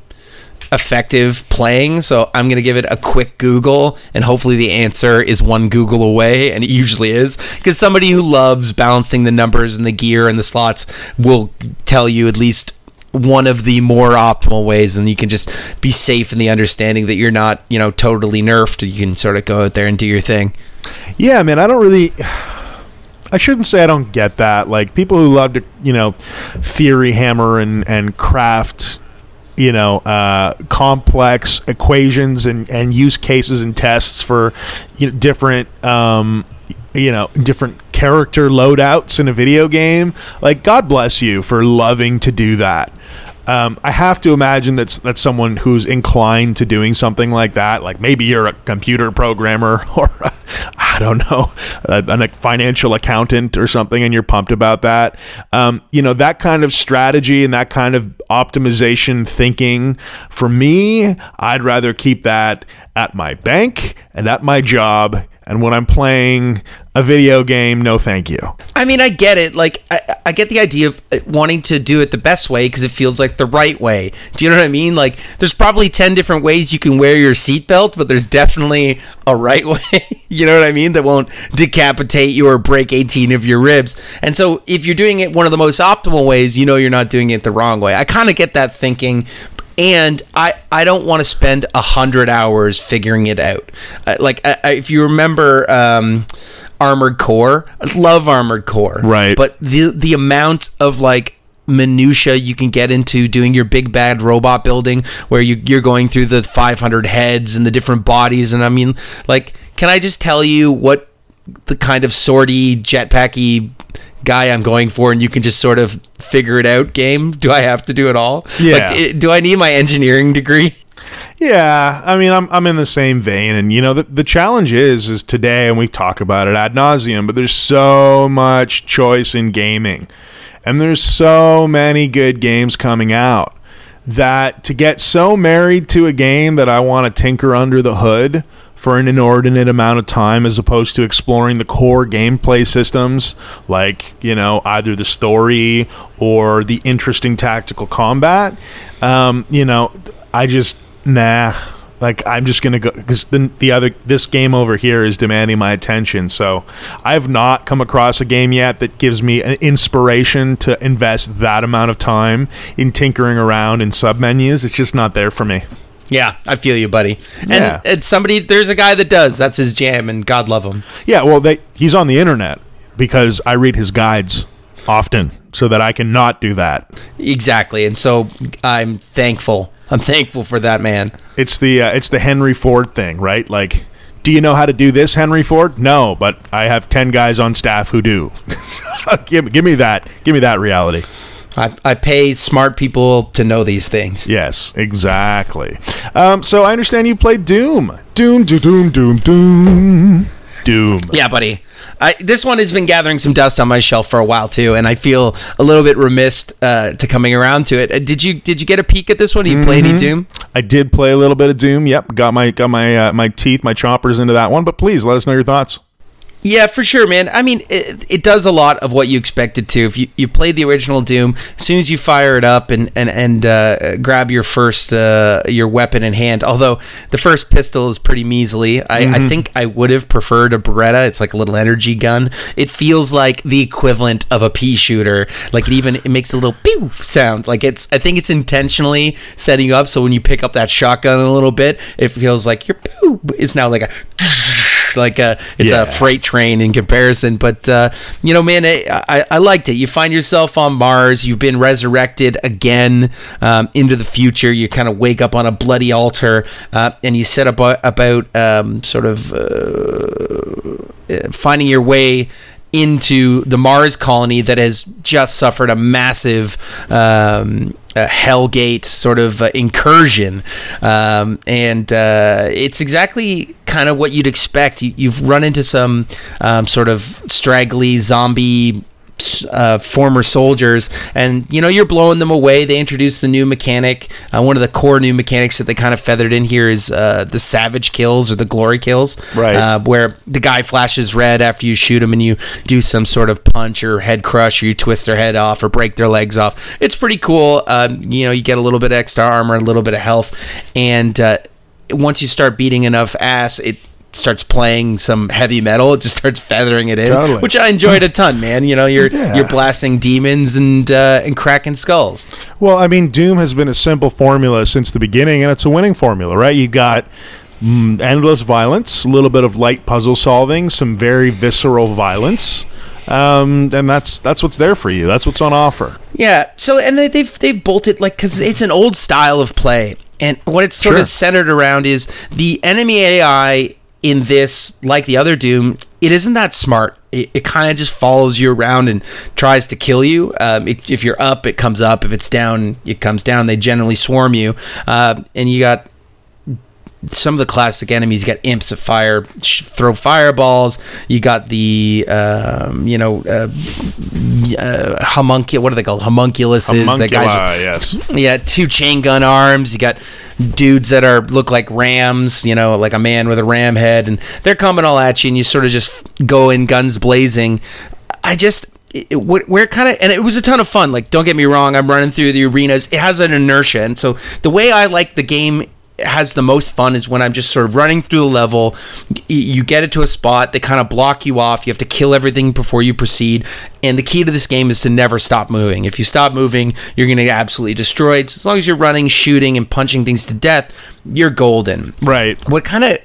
effective playing, so I'm going to give it a quick Google, and hopefully the answer is one Google away, and it usually is, because somebody who loves balancing the numbers and the gear and the slots will tell you at least one of the more optimal ways, and you can just be safe in the understanding that you're not, you know, totally nerfed. You can sort of go out there and do your thing. Yeah, man, I shouldn't say I don't get that. Like, people who love to, you know, theory hammer and craft, you know, complex equations and use cases and tests for, you know, different character loadouts in a video game. Like, God bless you for loving to do that. I have to imagine that's someone who's inclined to doing something like that. Like, maybe you're a computer programmer or a financial accountant or something, and you're pumped about that. You know, that kind of strategy and that kind of optimization thinking, for me, I'd rather keep that at my bank and at my job. And when I'm playing a video game, no thank you. I mean, I get it. Like, I get the idea of wanting to do it the best way because it feels like the right way. Do you know what I mean? Like, there's probably 10 different ways you can wear your seatbelt, but there's definitely a right way, you know what I mean, that won't decapitate you or break 18 of your ribs. And so if you're doing it one of the most optimal ways, you know you're not doing it the wrong way. I kind of get that thinking. And I don't want to spend 100 hours figuring it out. If you remember Armored Core, I love Armored Core. Right. But the amount of, like, minutia you can get into doing your big bad robot building where you're going through the 500 heads and the different bodies. And, I mean, like, can I just tell you what the kind of swordy, jetpacky guy I'm going for, and you can just sort of figure it out game? Do I have to do it all? Yeah. Like, do I need my engineering degree? Yeah, I mean, I'm in the same vein, and, you know, the challenge is today, and we talk about it ad nauseum, but there's so much choice in gaming, and there's so many good games coming out that to get so married to a game that I want to tinker under the hood for an inordinate amount of time, as opposed to exploring the core gameplay systems, like, you know, either the story or the interesting tactical combat. You know, I just, like, I'm just going to go, because this game over here is demanding my attention. So I've not come across a game yet that gives me an inspiration to invest that amount of time in tinkering around in submenus. It's just not there for me. Yeah, I feel you, buddy. And there's a guy that does. That's his jam, and God love him. Yeah, well, he's on the internet because I read his guides often so that I can not do that. Exactly, and so I'm thankful. I'm thankful for that man. It's the Henry Ford thing, right? Like, do you know how to do this, Henry Ford? No, but I have 10 guys on staff who do. So give me that. Give me that reality. I pay smart people to know these things. Yes, exactly. So I understand you play Doom. Doom. Yeah, buddy. This one has been gathering some dust on my shelf for a while too, and I feel a little bit remiss to coming around to it. Did you get a peek at this one? Did you play any Doom? I did play a little bit of Doom. Yep, got my chompers into that one. But please let us know your thoughts. Yeah, for sure, man. I mean, it does a lot of what you expect it to. If you played the original Doom, as soon as you fire it up and grab your first your weapon in hand, although the first pistol is pretty measly. I think I would have preferred a Beretta. It's like a little energy gun. It feels like the equivalent of a pea shooter. Like it makes a little pew sound. Like I think it's intentionally setting you up so when you pick up that shotgun a little bit, it feels like your pew is now like a. It's a freight train in comparison, but man, I liked it. You find yourself on Mars. You've been resurrected again into the future. You kind of wake up on a bloody altar, and you set about finding your way into the Mars colony that has just suffered a massive Hellgate sort of incursion, and it's exactly kind of what you'd expect. You've run into some sort of straggly zombie former soldiers, and you're blowing them away. They introduced the new mechanic. One of the core new mechanics that they kind of feathered in here is the savage kills or the glory kills, right? Where the guy flashes red after you shoot him and you do some sort of punch or head crush, or you twist their head off or break their legs off. It's pretty cool. You get a little bit of extra armor, a little bit of health, and once you start beating enough ass, it starts playing some heavy metal. It just starts feathering it in, totally. Which I enjoyed a ton, man. You're blasting demons and cracking skulls. Well, I mean, Doom has been a simple formula since the beginning, and it's a winning formula, right? You've got endless violence, a little bit of light puzzle solving, some very visceral violence. And that's what's there for you. That's what's on offer. Yeah. So, and they've bolted, like, because it's an old style of play, and what it's sort of centered around is the enemy AI. In this, like the other Doom, it isn't that smart. It kind of just follows you around and tries to kill you. If you're up, it comes up. If it's down, it comes down. They generally swarm you. And you got some of the classic enemies. You got imps that throw fireballs. You got the, what are they called? Homunculuses. Homunculi, yes. Yeah, 2 chain gun arms. You got dudes that look like rams, like a man with a ram head, and they're coming all at you, and you sort of just go in guns blazing. And it was a ton of fun. Like, don't get me wrong, I'm running through the arenas. It has an inertia, and so the way I like the game has the most fun is when I'm just sort of running through the level. You get it to a spot, they kind of block you off, you have to kill everything before you proceed, and the key to this game is to never stop moving. If you stop moving, you're going to get absolutely destroyed. So as long as you're running, shooting, and punching things to death, you're golden. Right. Where it kind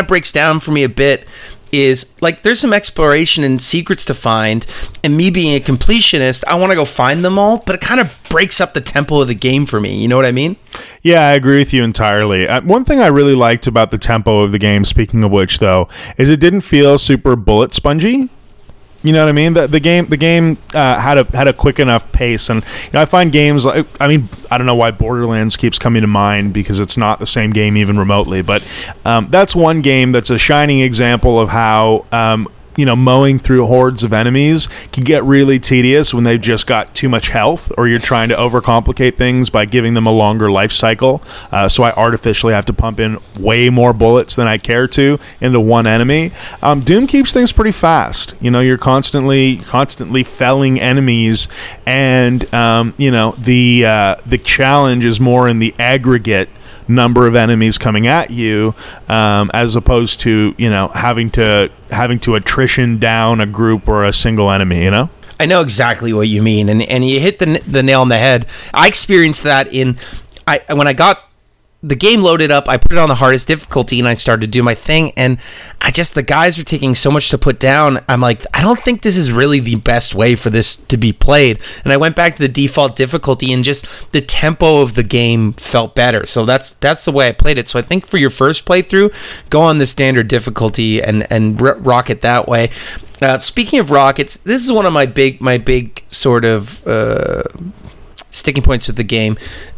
of breaks down for me a bit is, like, there's some exploration and secrets to find, and me being a completionist, I want to go find them all, but it kind of breaks up the tempo of the game for me. You know what I mean? Yeah, I agree with you entirely. One thing I really liked about the tempo of the game, speaking of which, though, is it didn't feel super bullet spongy. You know what I mean? The game had a quick enough pace, and I find games like, I don't know why Borderlands keeps coming to mind, because it's not the same game even remotely, but that's one game that's a shining example of how mowing through hordes of enemies can get really tedious when they've just got too much health, or you're trying to overcomplicate things by giving them a longer life cycle. So I artificially have to pump in way more bullets than I care to into one enemy. Doom keeps things pretty fast. You're constantly felling enemies, and the challenge is more in the aggregate number of enemies coming at you, as opposed to having to attrition down a group or a single enemy. I know exactly what you mean, and you hit the nail on the head. I experienced that when I got the game loaded up. I put it on the hardest difficulty, and I started to do my thing, and the guys were taking so much to put down. I'm like, I don't think this is really the best way for this to be played. And I went back to the default difficulty, and just the tempo of the game felt better. So that's the way I played it. So I think for your first playthrough, go on the standard difficulty and rock it that way. Speaking of rockets, this is one of my big sort of sticking points with the game.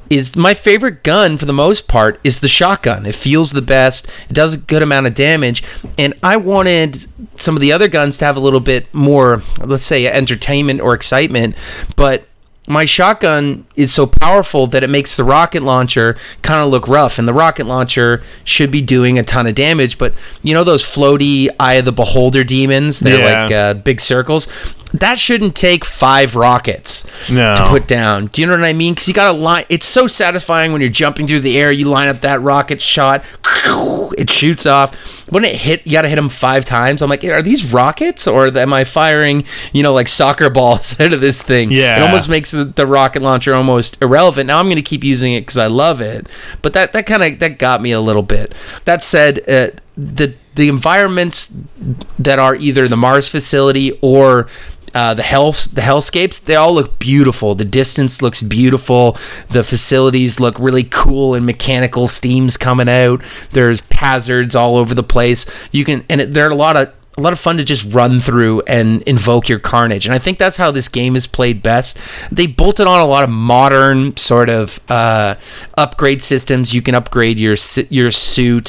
Is my favorite gun for the most part is the shotgun. It feels the best. It does a good amount of damage, and I wanted some of the other guns to have a little bit more, let's say, entertainment or excitement, but my shotgun is so powerful that it makes the rocket launcher kind of look rough, and the rocket launcher should be doing a ton of damage, but you know those floaty Eye of the Beholder demons? They're like big circles. That shouldn't take 5 rockets to put down. Do you know what I mean? Because you got to line... It's so satisfying when you're jumping through the air, you line up that rocket shot, it shoots off. When it hit, you got to hit them 5 times. I'm like, are these rockets? Or am I firing, you know, like soccer balls out of this thing? Yeah. It almost makes the rocket launcher almost irrelevant. Now I'm going to keep using it because I love it. But that kind of... That got me a little bit. That said, the environments that are either the Mars facility or... the hellscapes, they all look beautiful. The distance looks beautiful. The facilities look really cool and mechanical. Steam's coming out. There's hazards all over the place. You can, and there are a lot of fun to just run through and invoke your carnage. And I think that's how this game is played best. They bolted on a lot of modern sort of upgrade systems. You can upgrade your suit.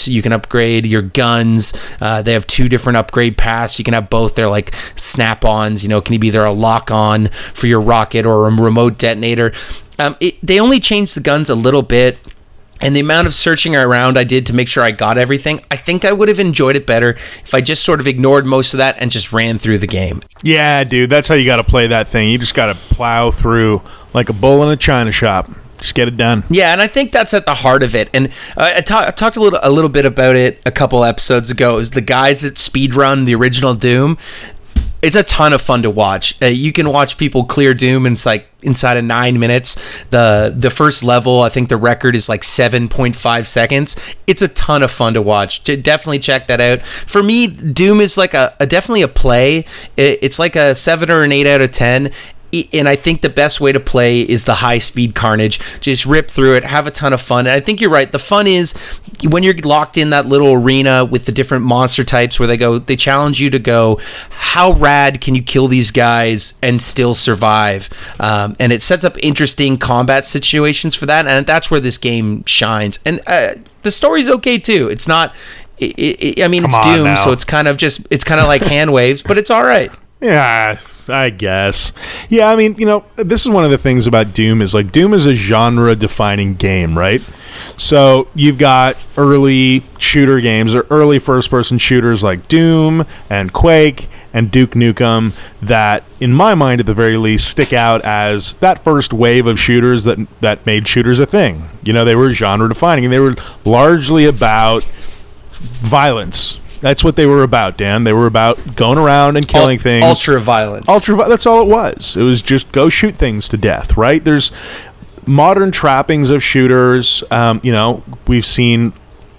You can upgrade your guns. They have 2 different upgrade paths. You can have both. They're like snap-ons. You know, can be either a lock-on for your rocket or a remote detonator. They only changed the guns a little bit. And the amount of searching around I did to make sure I got everything, I think I would have enjoyed it better if I just sort of ignored most of that and just ran through the game. Yeah, dude, that's how you got to play that thing. You just got to plow through like a bull in a china shop. Just get it done. Yeah, and I think that's at the heart of it. And I talked a little bit about it a couple episodes ago. It was the guys that speedrun the original Doom. It's a ton of fun to watch. You can watch people clear Doom and it's like inside of 9 minutes. The first level, I think the record is like 7.5 seconds. It's a ton of fun to watch. Definitely check that out. For me, Doom is like a definitely a play. It's like a 7 or an 8 out of 10. And I think the best way to play is the high-speed carnage. Just rip through it, have a ton of fun. And I think you're right. The fun is when you're locked in that little arena with the different monster types where they challenge you to go, how rad can you kill these guys and still survive? And it sets up interesting combat situations for that. And that's where this game shines. And the story's okay, too. It's not... I mean, it's Doom, so it's kind of just... It's kind of like hand waves, but it's all right. Yeah, I guess. Yeah, I mean, you know, this is one of the things about Doom is like Doom is a genre-defining game, right? So you've got early shooter games or early first-person shooters like Doom and Quake and Duke Nukem that, in my mind at the very least, stick out as that first wave of shooters that made shooters a thing. You know, they were genre-defining, and they were largely about violence. That's what they were about, Dan. They were about going around and killing things. Ultra-violence. That's all it was. It was just go shoot things to death, right? There's modern trappings of shooters. You know, we've seen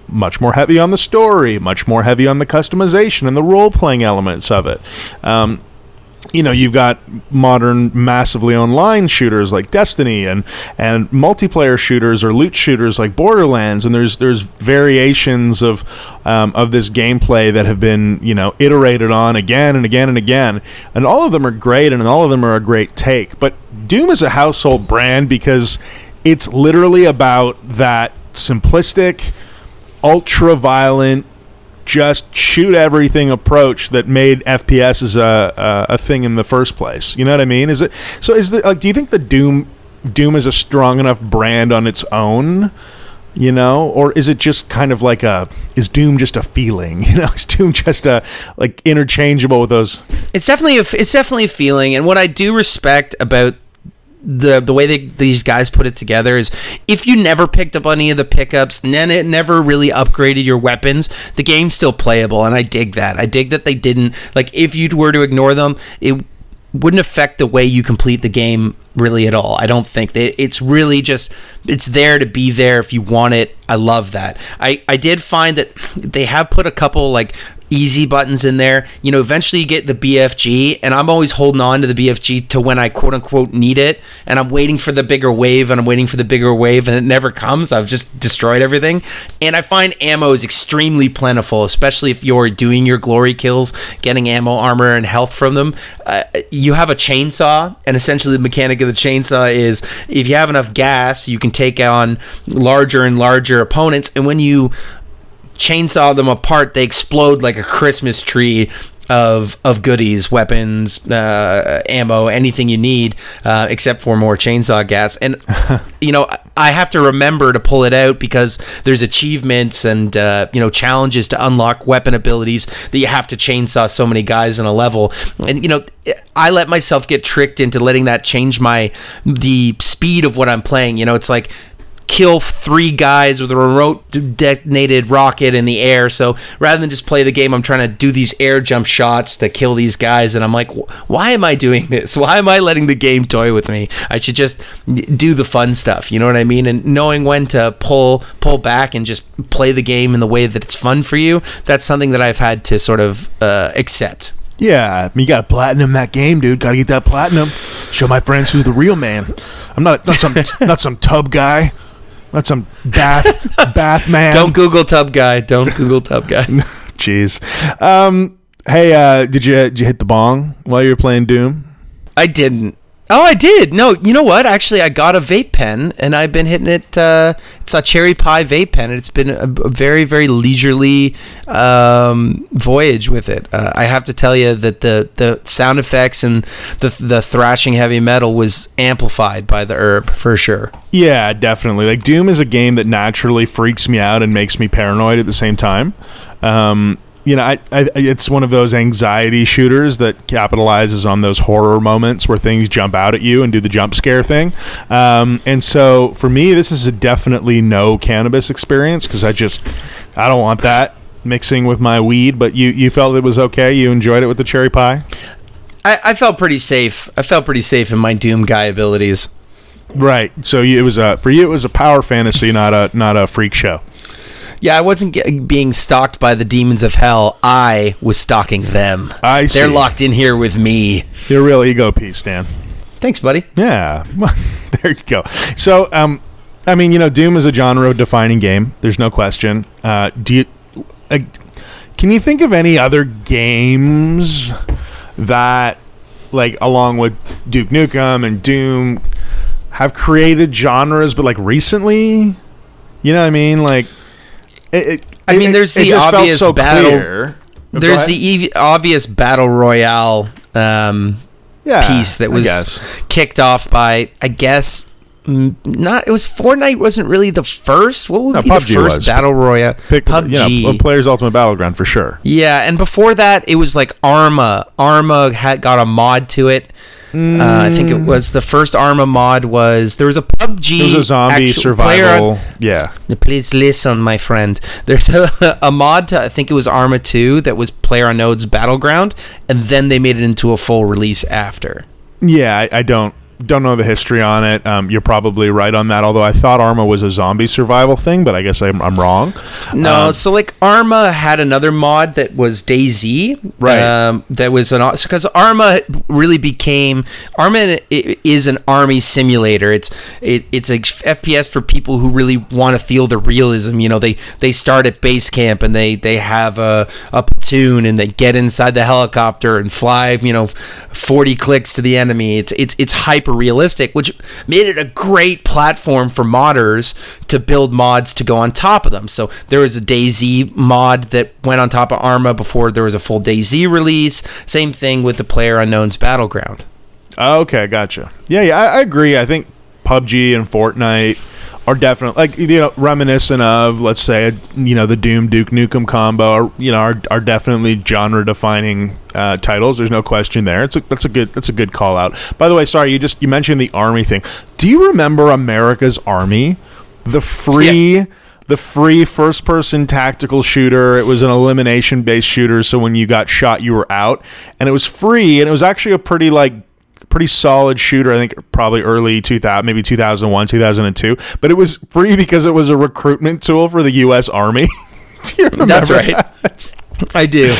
much more heavy on the story, much more heavy on the customization and the role-playing elements of it. You know, you've got modern massively online shooters like Destiny and multiplayer shooters or loot shooters like Borderlands, and there's variations of this gameplay that have been, you know, iterated on again and again and again, and all of them are great and all of them are a great take. But Doom is a household brand because it's literally about that simplistic, ultra-violent, just shoot everything approach that made FPS is a thing in the first place. You know what I mean? Is it so? Is the like? Do you think the Doom is a strong enough brand on its own? You know, or is it just kind of like is Doom just a feeling? You know, is Doom just like interchangeable with those? It's definitely a feeling. And what I do respect about the way these guys put it together is if you never picked up any of the pickups and then it never really upgraded your weapons, the game's still playable, and I dig that. I dig that they didn't, like, if you were to ignore them, it wouldn't affect the way you complete the game really at all. I don't think it's really just, it's there to be there if you want it. I love that. I did find that they have put a couple like easy buttons in there. You know, eventually you get the BFG, and I'm always holding on to the BFG to when I quote unquote need it, and I'm waiting for the bigger wave and it never comes. I've just destroyed everything. And I find ammo is extremely plentiful, especially if you're doing your glory kills, getting ammo, armor, and health from them. You have a chainsaw, and essentially the mechanic of the chainsaw is if you have enough gas, you can take on larger and larger opponents, and when you chainsaw them apart, they explode like a Christmas tree of goodies, weapons, ammo, anything you need, except for more chainsaw gas. And, you know, I have to remember to pull it out because there's achievements and, you know, challenges to unlock weapon abilities that you have to chainsaw so many guys in a level. And, you know, I let myself get tricked into letting that change the speed of what I'm playing. You know, it's like, kill 3 guys with a remote detonated rocket in the air. So rather than just play the game, I'm trying to do these air jump shots to kill these guys, and I'm like, why am I doing this? Why am I letting the game toy with me? I should just do the fun stuff, you know what I mean? And knowing when to pull back and just play the game in the way that it's fun for you, that's something that I've had to sort of accept. Yeah, I mean, you gotta platinum that game, dude. Gotta get that platinum. Show my friends who's the real man. I'm not some tub guy. Not some bath man. Don't Google tub guy. Jeez. Hey, did you hit the bong while you were playing Doom? I didn't. Oh, I did. No, you know what? Actually, I got a vape pen, and I've been hitting it. It's a cherry pie vape pen, and it's been a very, very leisurely voyage with it. I have to tell you that the sound effects and the thrashing heavy metal was amplified by the herb, for sure. Yeah, definitely. Like, Doom is a game that naturally freaks me out and makes me paranoid at the same time. You know, it's one of those anxiety shooters that capitalizes on those horror moments where things jump out at you and do the jump scare thing. And so for me, this is a definitely no cannabis experience because I don't want that mixing with my weed. But you felt it was okay? You enjoyed it with the cherry pie? I felt pretty safe. I felt pretty safe in my Doom guy abilities. Right. So it was a power fantasy, not a freak show. Yeah, I wasn't being stalked by the demons of hell. I was stalking them. I see. They're locked in here with me. You're a real ego piece, Dan. Thanks, buddy. Yeah. There you go. So, I mean, you know, Doom is a genre-defining game. There's no question. Can you think of any other games that, like, along with Duke Nukem and Doom, have created genres, but, like, recently? You know what I mean? Like... there's the obvious battle. There's the obvious battle royale piece that was kicked off by, I guess, not. It was Fortnite wasn't really the first. What would be the first battle royale? PUBG, you know, Player's Ultimate Battleground for sure. Yeah, and before that, it was like Arma. Arma got a mod to it. I think it was the first Arma mod was there was a PUBG. There's a zombie survival. Yeah. Please listen, my friend. There's a mod to, I think it was Arma 2 that was PlayerUnknown's Battleground, and then they made it into a full release after. Yeah, I don't know the history on it. You're probably right on that, although I thought Arma was a zombie survival thing, but I guess I'm wrong. No, so like Arma had another mod that was DayZ, right? That was because Arma really became Arma is an army simulator. It's a FPS for people who really want to feel the realism. You know, they start at base camp and they have a platoon and they get inside the helicopter and fly, you know, 40 clicks to the enemy. It's hyper realistic, which made it a great platform for modders to build mods to go on top of them. So there was a DayZ mod that went on top of Arma before there was a full DayZ release. Same thing with the PlayerUnknown's Battleground. Okay, gotcha. Yeah, I agree. I think PUBG and Fortnite are definitely, like, you know, reminiscent of, let's say, you know, the Doom Duke Nukem combo, or, you know, are definitely genre defining titles. There's no question there. That's a good call out. By the way, sorry, you mentioned the army thing. Do you remember America's Army? The free first person tactical shooter. It was an elimination based shooter, so when you got shot you were out, and it was free, and it was actually a pretty solid shooter. I think probably early 2000, maybe 2001, 2002. But it was free because it was a recruitment tool for the U.S. Army. Do you remember? That's right. That? I do.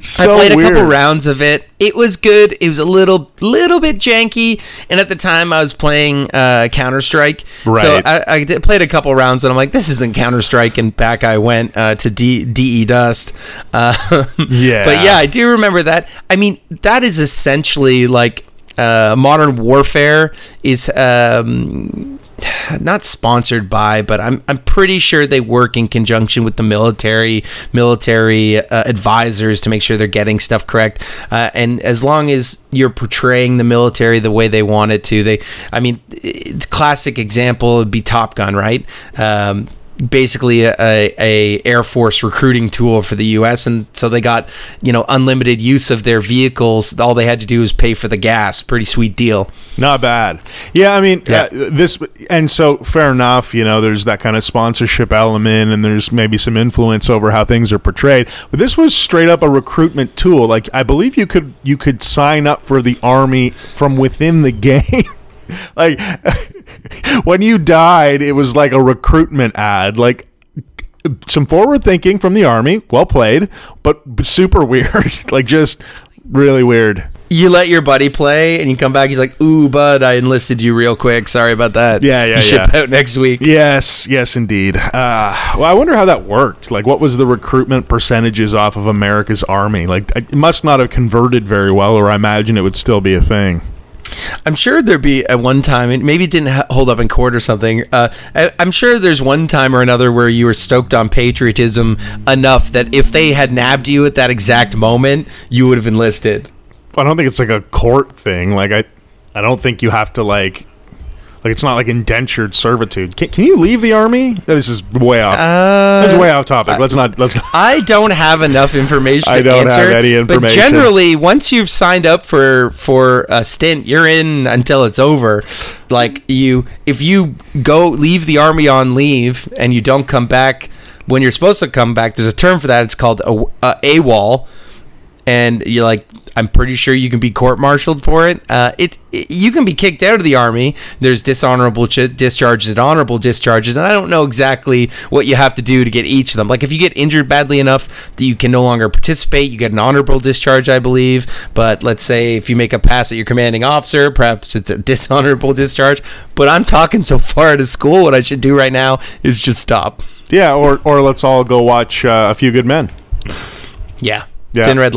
So I played a couple rounds of it. It was good. It was a little bit janky. And at the time, I was playing Counter-Strike. Right. So I played a couple rounds, and I'm like, this isn't Counter-Strike. And back I went to DE Dust. Yeah. But yeah, I do remember that. I mean, that is essentially like... Modern Warfare is not sponsored by, but I'm pretty sure they work in conjunction with the military advisors to make sure they're getting stuff correct. And as long as you're portraying the military the way they want it to, it's classic example would be Top Gun, right? Basically a Air Force recruiting tool for the U.S., and so they got unlimited use of their vehicles. All they had to do was pay for the gas. Pretty sweet deal. Not bad. So fair enough. There's that kind of sponsorship element, and there's maybe some influence over how things are portrayed. But this was straight up a recruitment tool. Like, I believe you could sign up for the Army from within the game. Like, when you died, it was like a recruitment ad. Like, some forward thinking from the Army. Well played, but super weird. Like, just really weird. You let your buddy play, and you come back. He's like, "Ooh, bud, I enlisted you real quick. Sorry about that. Yeah. You ship out next week." Yes, indeed. Well, I wonder how that worked. Like, what was the recruitment percentages off of America's Army? Like, it must not have converted very well, or I imagine it would still be a thing. I'm sure there'd be at one time, and maybe it didn't hold up in court or something. I'm sure there's one time or another where you were stoked on patriotism enough that if they had nabbed you at that exact moment, you would have enlisted. I don't think it's like a court thing. Like, I don't think you have to like it's not like indentured servitude. Can you leave the Army? This is way off. This is way off topic. Let's not. I don't have enough information. I don't have any information. But generally, once you've signed up for a stint, you're in until it's over. Like, if you go leave the Army on leave and you don't come back when you're supposed to come back, there's a term for that. It's called AWOL, and you're like, I'm pretty sure you can be court-martialed for it. You can be kicked out of the Army. There's dishonorable discharges and honorable discharges, and I don't know exactly what you have to do to get each of them. Like, if you get injured badly enough that you can no longer participate, you get an honorable discharge, I believe. But let's say if you make a pass at your commanding officer, perhaps it's a dishonorable discharge. But I'm talking so far out of school, what I should do right now is just stop. Yeah, or let's all go watch A Few Good Men. Yeah. Yeah. Thin Red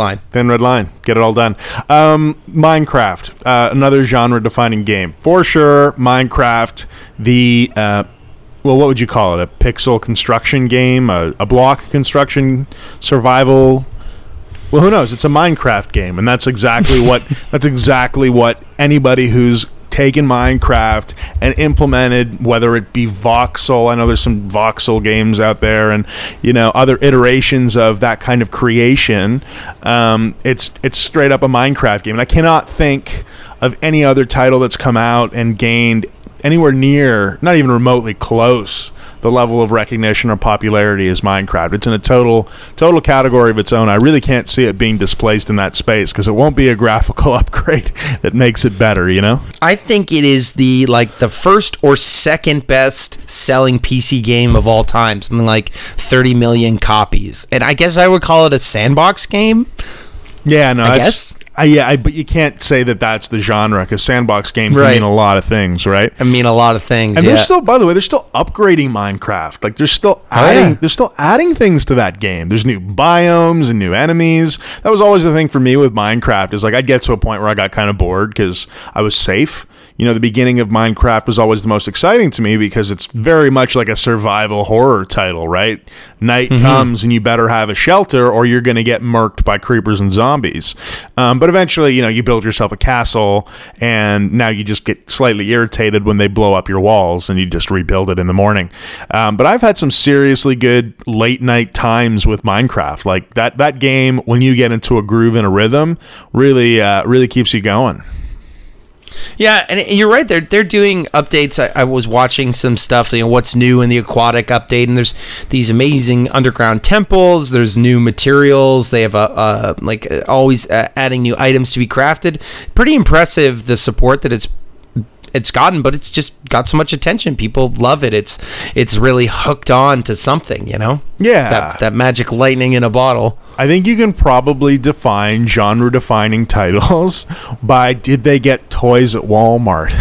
Line. Get it all done. Minecraft, another genre-defining game. For sure, Minecraft, the, what would you call it? A pixel construction game? A block construction survival? Well, who knows? It's a Minecraft game, and that's exactly what anybody who's taken Minecraft and implemented, whether it be Voxel. I know there's some Voxel games out there, and other iterations of that kind of creation. It's straight up a Minecraft game, and I cannot think of any other title that's come out and gained anywhere near, not even remotely close, the level of recognition or popularity is Minecraft. It's in a total category of its own. I really can't see it being displaced in that space, because it won't be a graphical upgrade that makes it better, I think it is the first or second best selling PC game of all time, something like 30 million copies. And I guess I would call it a sandbox game. Yeah, no, I guess. But you can't say that that's the genre, because sandbox games mean a lot of things, right? I mean a lot of things, and they're still upgrading Minecraft. Like, they're still adding things to that game. There's new biomes and new enemies. That was always the thing for me with Minecraft, is like, I'd get to a point where I got kind of bored because I was safe. The beginning of Minecraft was always the most exciting to me, because it's very much like a survival horror title, right? Night comes and you better have a shelter, or you're going to get murked by creepers and zombies. But eventually, you build yourself a castle, and now you just get slightly irritated when they blow up your walls, and you just rebuild it in the morning. But I've had some seriously good late night times with Minecraft. Like, that game, when you get into a groove and a rhythm, really, really keeps you going. Yeah, and you're right. They're doing updates. I was watching some stuff, what's new in the aquatic update, and there's these amazing underground temples. There's new materials. They have always adding new items to be crafted. Pretty impressive, the support that it's gotten, but it's just got so much attention. People love it. It's really hooked on to something, Yeah. That magic lightning in a bottle. I think you can probably define genre-defining titles by, did they get toys at Walmart?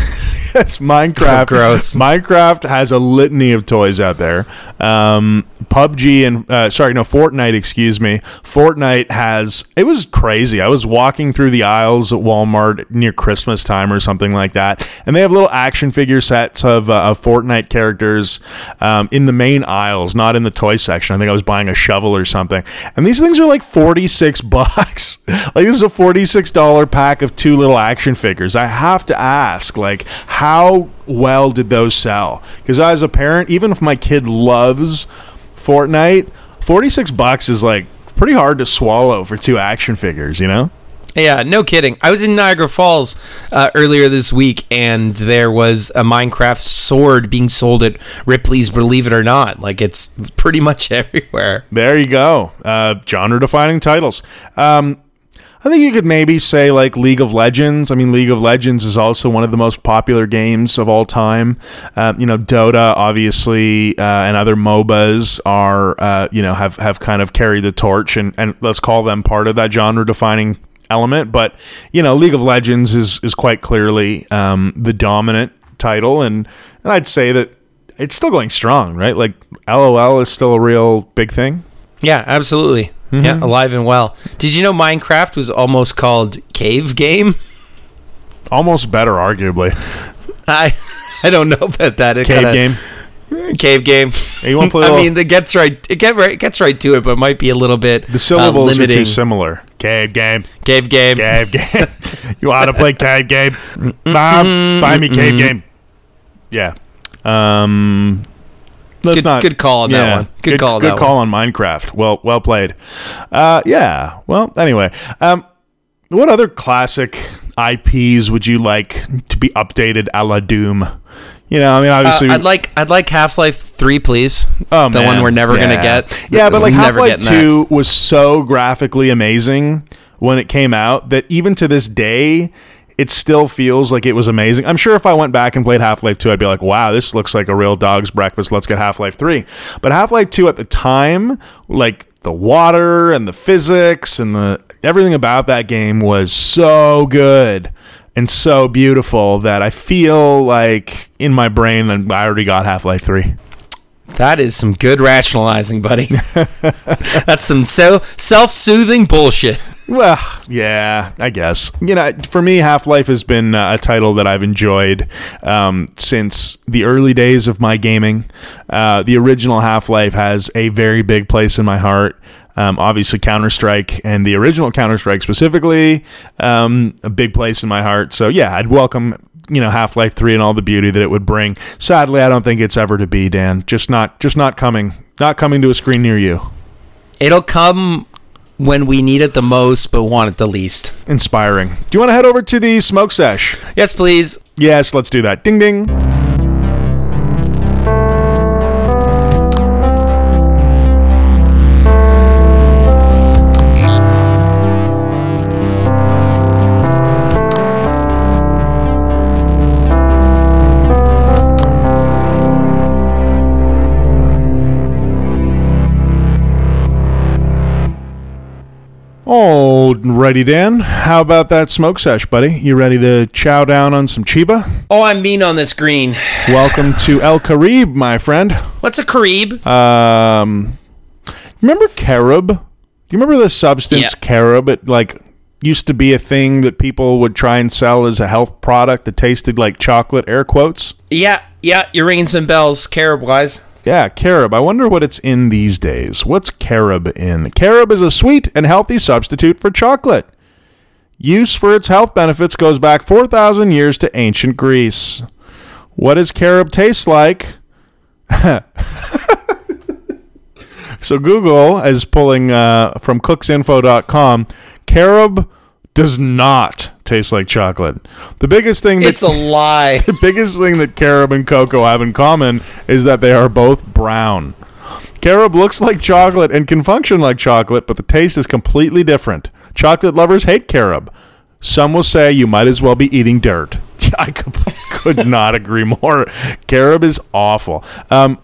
Yes, Minecraft. Oh, gross. Minecraft has a litany of toys out there. PUBG and Fortnite. Excuse me. Fortnite has. It was crazy. I was walking through the aisles at Walmart near Christmas time or something like that, and they have little action figure sets of Fortnite characters in the main aisles, not in the toy section. I think I was buying a shovel or something, and these things are like $46. Like, this is a $46 pack of two little action figures. I have to ask, like, how well did those sell? Because as a parent, even if my kid loves Fortnite, $46 is like pretty hard to swallow for two action figures, you know? Yeah, no kidding. I was in Niagara Falls earlier this week, and there was a Minecraft sword being sold at Ripley's, believe it or not. Like, it's pretty much everywhere. There you go. Genre-defining titles. I think you could maybe say, like, League of Legends. I mean, League of Legends is also one of the most popular games of all time. Dota, obviously, and other MOBAs are, have kind of carried the torch, and let's call them part of that genre-defining element. But, you know, League of Legends is quite clearly the dominant title, and I'd say that it's still going strong, right? Like, LOL is still a real big thing. Yeah, absolutely. Mm-hmm. Yeah, alive and well. Did you know Minecraft was almost called Cave Game? Almost better, arguably. I don't know about that. Cave Game. Hey, you want to play? I mean, it gets right to it, but it might be a little bit. The syllables are too similar. Cave Game. You ought to play Cave Game. Buy me Cave Game. Yeah. Good call on Minecraft. Well played. Yeah. Well, anyway, what other classic IPs would you like to be updated a la Doom? You know, I mean, obviously, I'd like Half-Life 3, please. Oh, the one we're never gonna get. Yeah, but like Half-Life 2 was so graphically amazing when it came out that even to this day, it still feels like it was amazing. I'm sure if I went back and played Half-Life 2, I'd be like, wow, this looks like a real dog's breakfast. Let's get Half-Life 3. But Half-Life 2 at the time, like the water and the physics and the everything about that game was so good and so beautiful that I feel like in my brain that I already got Half-Life 3. That is some good rationalizing, buddy. That's some self-soothing bullshit. Well, yeah, I guess. You know, for me, Half-Life has been a title that I've enjoyed since the early days of my gaming. The original Half-Life has a very big place in my heart. Obviously, Counter-Strike and the original Counter-Strike specifically, a big place in my heart. So, yeah, I'd welcome, you know, Half-Life 3 and all the beauty that it would bring. Sadly, I don't think it's ever to be, Dan. Just not coming to a screen near you. It'll come when we need it the most, but want it the least. Inspiring. Do you want to head over to the smoke sesh? Yes, please. Yes, let's do that. Ding, ding. Alrighty, Dan. How about that smoke sesh, buddy? You ready to chow down on some Chiba? Oh, I'm mean on this green. Welcome to El Carib, my friend. What's a Carib? Remember carob? Do you remember the substance carob? It used to be a thing that people would try and sell as a health product that tasted like chocolate, air quotes. Yeah, you're ringing some bells, carob-wise. Yeah, carob. I wonder what it's in these days. What's carob in? Carob is a sweet and healthy substitute for chocolate. Use for its health benefits goes back 4,000 years to ancient Greece. What does carob taste like? So Google is pulling from cooksinfo.com. Carob does not taste like chocolate. The biggest thing that carob and cocoa have in common is that they are both brown. Carob looks like chocolate and can function like chocolate, but the taste is completely different. Chocolate lovers hate carob. Some will say you might as well be eating dirt. I could not agree more. Carob is awful.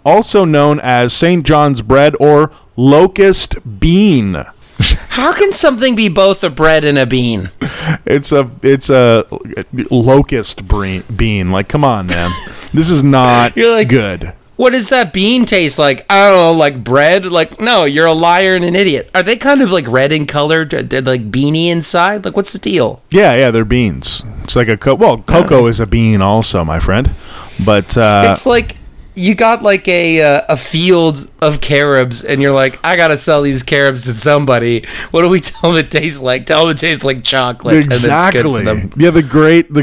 Also known as St. John's bread or locust bean. How can something be both a bread and a bean? It's a locust bean. Like, come on, man. This is not you're like, good. What does that bean taste like? I don't know, like bread? Like, no, you're a liar and an idiot. Are they kind of like red in color? They're like beany inside? Like, what's the deal? Yeah, they're beans. It's like a cocoa is a bean also, my friend. But it's like you got like a field of carobs, and you're like, I gotta sell these carobs to somebody. What do we tell them it tastes like? Tell them it tastes like chocolate. Exactly. And it's good for them. Yeah, the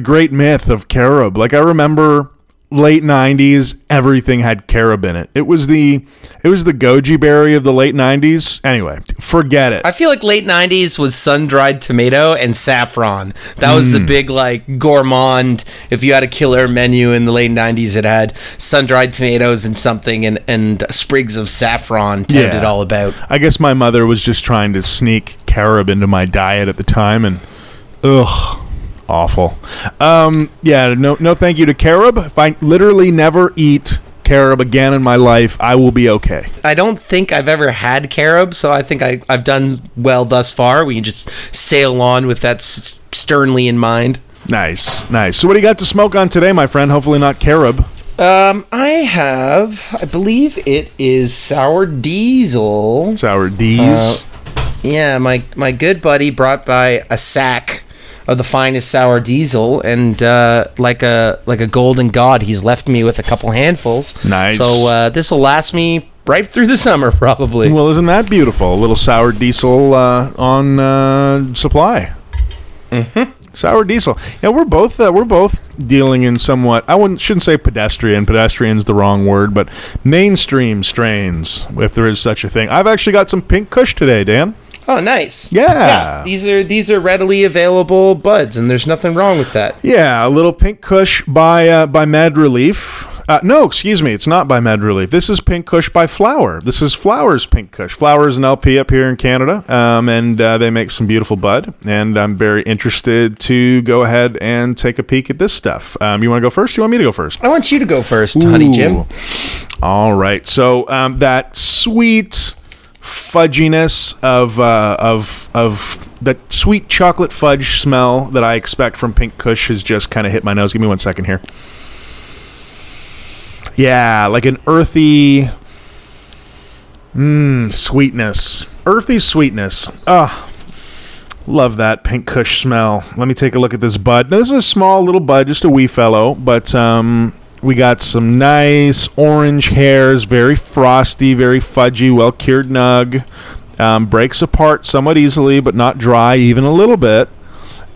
great myth of carob. Like, I remember late 90s, everything had carob in it. It was the goji berry of the late 90s. Anyway, forget it. I feel like late 90s was sun-dried tomato and saffron. That was the big, like, gourmand. If you had a killer menu in the late 90s, it had sun-dried tomatoes and something and sprigs of saffron to it all about. I guess my mother was just trying to sneak carob into my diet at the time, and ugh. Awful. No thank you to carob. If I literally never eat carob again in my life, I will be okay. I don't think I've ever had carob, so I think I've done well thus far. We can just sail on with that sternly in mind. Nice. So what do you got to smoke on today, my friend? Hopefully not carob. I believe it is Sour Diesel. Sour Deez. My good buddy brought by a sack of the finest Sour Diesel, and like a golden god, he's left me with a couple handfuls. Nice. So this will last me right through the summer, probably. Well, isn't that beautiful? A little Sour Diesel on supply. Mm-hmm. Sour Diesel. Yeah, we're both dealing in somewhat. I shouldn't say pedestrian. Pedestrian's the wrong word, but mainstream strains, if there is such a thing. I've actually got some Pink Kush today, Dan. Oh, nice. Yeah. These are readily available buds, and there's nothing wrong with that. Yeah, a little Pink Kush by Mad Relief. No, excuse me, it's not by Mad Relief. This is Pink Kush by Flower. This is Flower's Pink Kush. Flower is an LP up here in Canada, and they make some beautiful bud, and I'm very interested to go ahead and take a peek at this stuff. You want to go first? You want me to go first? I want you to go first, ooh. Honey Jim. All right, so that sweet fudginess of that sweet chocolate fudge smell that I expect from Pink Kush has just kind of hit my nose. Give me one second here. Yeah, like an earthy sweetness. Earthy sweetness. Love that Pink Kush smell. Let me take a look at this bud. Now, this is a small little bud, just a wee fellow, but we got some nice orange hairs, very frosty, very fudgy, well-cured nug. Breaks apart somewhat easily, but not dry even a little bit.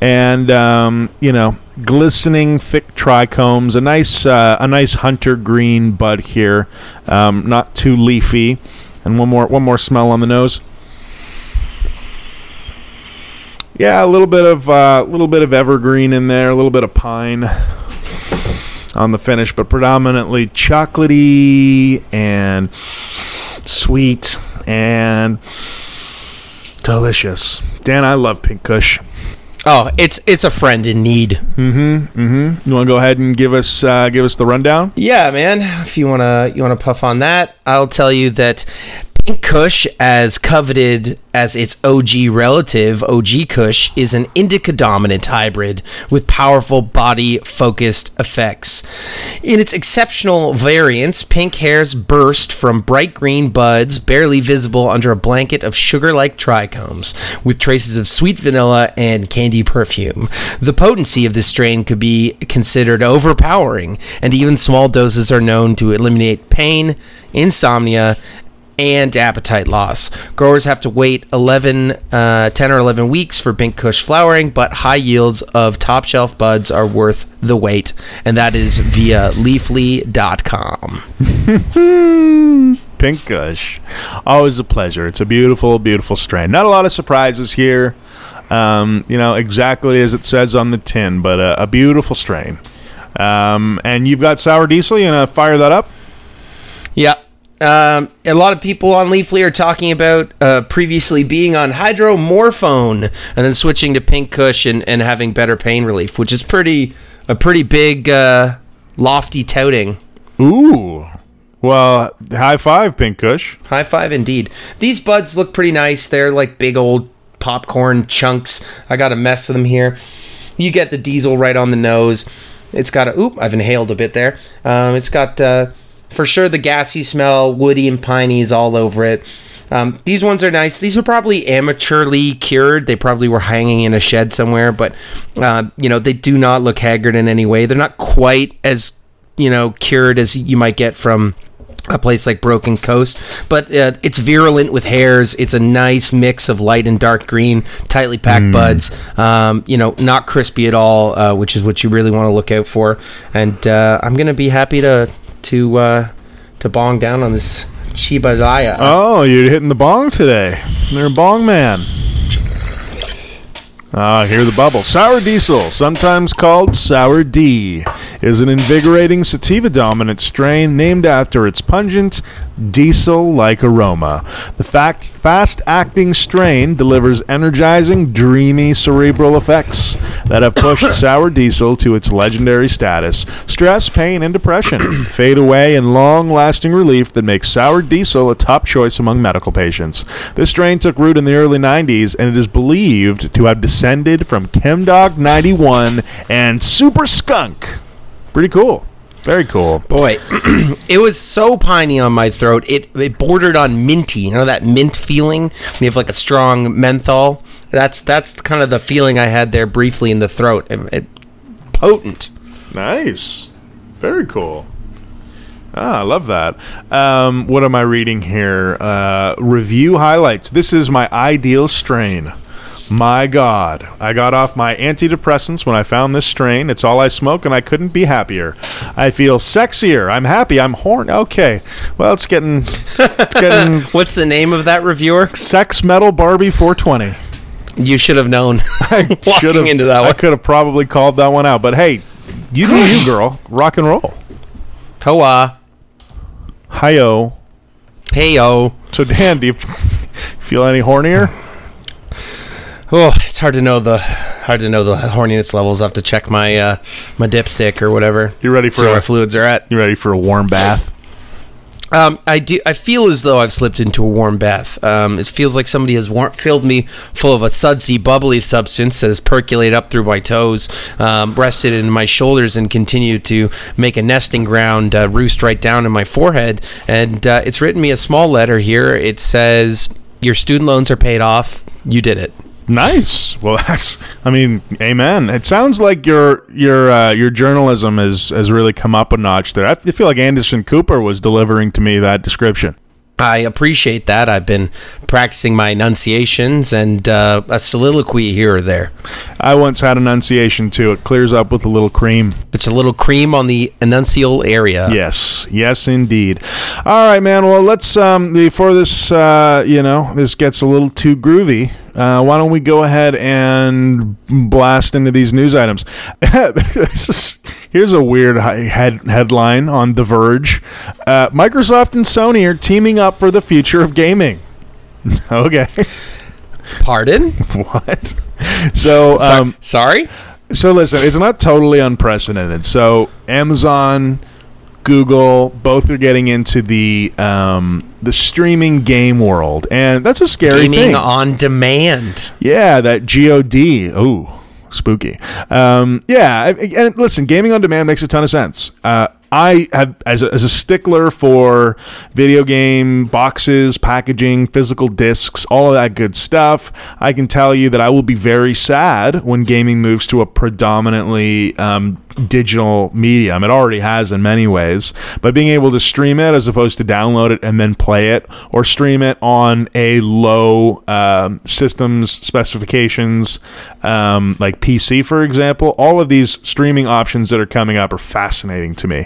And, glistening thick trichomes, a nice hunter green bud here, not too leafy. And one more smell on the nose. Yeah, a little bit of evergreen in there, a little bit of pine on the finish, but predominantly chocolatey and sweet and delicious. Dan, I love Pink Kush. Oh, it's a friend in need. Mm-hmm. You want to go ahead and give us the rundown? Yeah, man. If you wanna puff on that, I'll tell you that Pink Kush, as coveted as its OG relative, OG Kush, is an indica-dominant hybrid with powerful body-focused effects. In its exceptional variants, pink hairs burst from bright green buds, barely visible under a blanket of sugar-like trichomes, with traces of sweet vanilla and candy perfume. The potency of this strain could be considered overpowering, and even small doses are known to eliminate pain, insomnia, and appetite loss. Growers have to wait 10 or 11 weeks for Pink Kush flowering, but high yields of top shelf buds are worth the wait, and that is via leafly.com. Pink Kush, always a pleasure. It's a beautiful, beautiful strain. Not a lot of surprises here, exactly as it says on the tin, but a beautiful strain. And you've got Sour Diesel. You gonna fire that up? Yeah. A lot of people on Leafly are talking about previously being on hydromorphone and then switching to Pink Kush and having better pain relief, which is pretty big, lofty touting. Ooh. Well, high five, Pink Kush. High five, indeed. These buds look pretty nice. They're like big old popcorn chunks. I got a mess of them here. You get the diesel right on the nose. It's got a... Oop, I've inhaled a bit there. It's got, for sure, the gassy smell, woody and piney is all over it. These ones are nice. These are probably amateurly cured. They probably were hanging in a shed somewhere, but, you know, they do not look haggard in any way. They're not quite as, you know, cured as you might get from a place like Broken Coast, but it's virulent with hairs. It's a nice mix of light and dark green, tightly packed buds, you know, not crispy at all, which is what you really want to look out for. And I'm going to be happy to bong down on this Chibadaya. Oh, you're hitting the bong today. You're a bong man. Ah, hear the bubble. Sour Diesel, sometimes called Sour D, is an invigorating sativa-dominant strain named after its pungent, diesel-like aroma. The fast-acting strain delivers energizing, dreamy cerebral effects that have pushed Sour Diesel to its legendary status. Stress, pain, and depression fade away in long-lasting relief that makes Sour Diesel a top choice among medical patients. This strain took root in the early 90s, and it is believed to have descended from ChemDog 91 and Super Skunk. Pretty cool. Very cool. Boy, it was so piney on my throat. It bordered on minty. You know that mint feeling? When you have like a strong menthol? That's kind of the feeling I had there briefly in the throat. Potent. Nice. Very cool. Ah, I love that. What am I reading here? Review highlights. This is my ideal strain. My God, I got off my antidepressants when I found this strain. It's all I smoke, and I couldn't be happier. I feel sexier. I'm happy. I'm horny. Okay. Well, it's getting What's the name of that reviewer? Sex Metal Barbie 420. You should have known. I should have into that one. I could have probably called that one out. But hey, you do you, girl. Rock and roll. Hoa. Hi-yo. Hey-yo. So, Dan, do you feel any hornier? Oh, it's hard to know the horniness levels. I have to check my my dipstick or whatever. You ready for where fluids are at? You ready for a warm bath? I do. I feel as though I've slipped into a warm bath. It feels like somebody has filled me full of a sudsy, bubbly substance that has percolated up through my toes, rested in my shoulders, and continued to make a nesting ground, roost right down in my forehead. And it's written me a small letter here. It says, "Your student loans are paid off. You did it." Nice. Well, that's, I mean, amen. It sounds like your journalism has really come up a notch there. I feel like Anderson Cooper was delivering to me that description. I appreciate that. I've been practicing my enunciations and a soliloquy here or there. I once had enunciation, too. It clears up with a little cream. It's a little cream on the enuncial area. Yes. Yes, indeed. All right, man. Well, let's, before this, this gets a little too groovy, why don't we go ahead and blast into these news items? Here's a weird headline on The Verge. Microsoft and Sony are teaming up for the future of gaming. Okay. Pardon? What? So, sorry? So, listen, it's not totally unprecedented. So, Amazon, Google, both are getting into the streaming game world, and that's a scary thing. Gaming on demand. Yeah, that GOD. Ooh, spooky. Yeah, and listen, gaming on demand makes a ton of sense. I have, as a stickler for video game boxes, packaging, physical discs, all of that good stuff, I can tell you that I will be very sad when gaming moves to a predominantly digital medium. It already has in many ways, but being able to stream it as opposed to download it and then play it, or stream it on a low systems specifications, like PC, for example, all of these streaming options that are coming up are fascinating to me.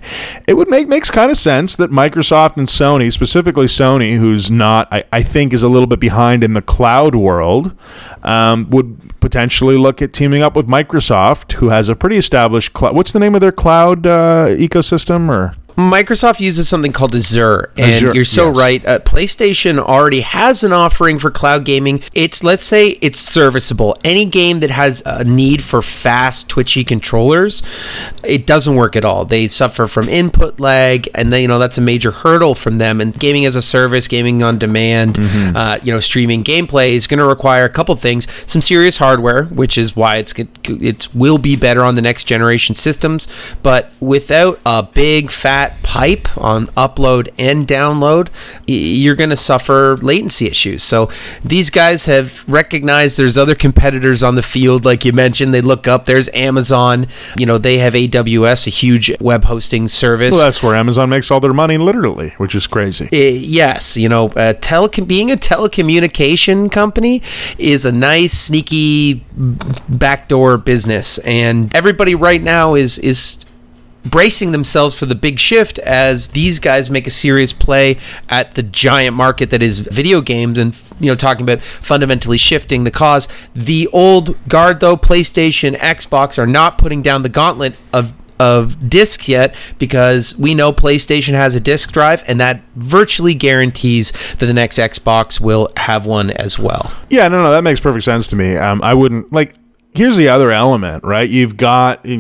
It would makes kind of sense that Microsoft and Sony, specifically Sony, who's not, I think, is a little bit behind in the cloud world, would potentially look at teaming up with Microsoft, who has a pretty established cloud. What's the name of their cloud ecosystem? Or Microsoft uses something called Azure, and Azure, you're so yes. right. PlayStation already has an offering for cloud gaming. It's, let's say, it's serviceable. Any game that has a need for fast, twitchy controllers, it doesn't work at all. They suffer from input lag, and then, you know, that's a major hurdle from them. And gaming as a service, gaming on demand, mm-hmm. You know, streaming gameplay is going to require a couple things: some serious hardware, which is why it will be better on the next generation systems, but without a big fat pipe on upload and download, you're going to suffer latency issues. So these guys have recognized there's other competitors on the field, like you mentioned. They look up, there's Amazon. You know, they have AWS, a huge web hosting service. Well, that's where Amazon makes all their money, literally, which is crazy. Yes, you know, being a telecommunication company is a nice, sneaky backdoor business, and everybody right now is bracing themselves for the big shift as these guys make a serious play at the giant market that is video games, and, you know, talking about fundamentally shifting the cause. The old guard, though, PlayStation, Xbox, are not putting down the gauntlet of discs yet, because we know PlayStation has a disc drive, and that virtually guarantees that the next Xbox will have one as well. Yeah, no, that makes perfect sense to me. I wouldn't, like, here's the other element, right? You're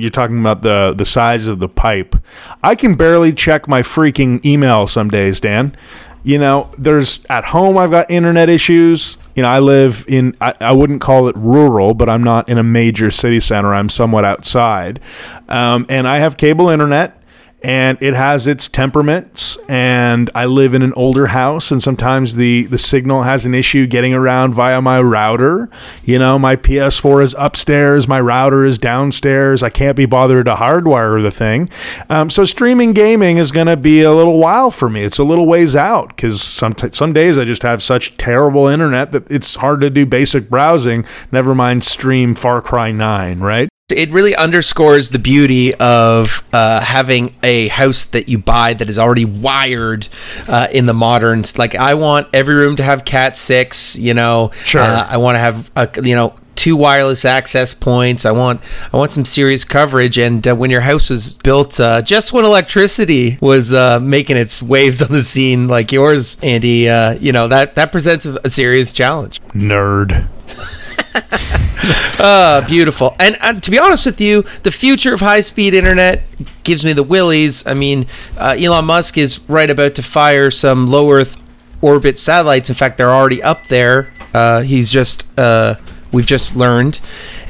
talking about the size of the pipe. I can barely check my freaking email some days, Dan. You know, there's, at home, I've got internet issues. You know, I live in, I wouldn't call it rural, but I'm not in a major city center. I'm somewhat outside. And I have cable internet. And it has its temperaments, and I live in an older house, and sometimes the signal has an issue getting around via my router. You know, my PS4 is upstairs, my router is downstairs. I can't be bothered to hardwire the thing. So streaming gaming is going to be a little while for me. It's a little ways out, because some days I just have such terrible internet that it's hard to do basic browsing, never mind stream Far Cry 9, right? It really underscores the beauty of having a house that you buy that is already wired in the modern. Like, I want every room to have Cat 6, you know. Sure. I want to have you know, 2 wireless access points. I want some serious coverage. And when your house was built, just when electricity was making its waves on the scene, like yours, Andy, you know, that presents a serious challenge. Nerd. Beautiful. And to be honest with you, the future of high-speed internet gives me the willies. I mean, Elon Musk is right about to fire some low Earth orbit satellites. In fact, they're already up there. We've just learned,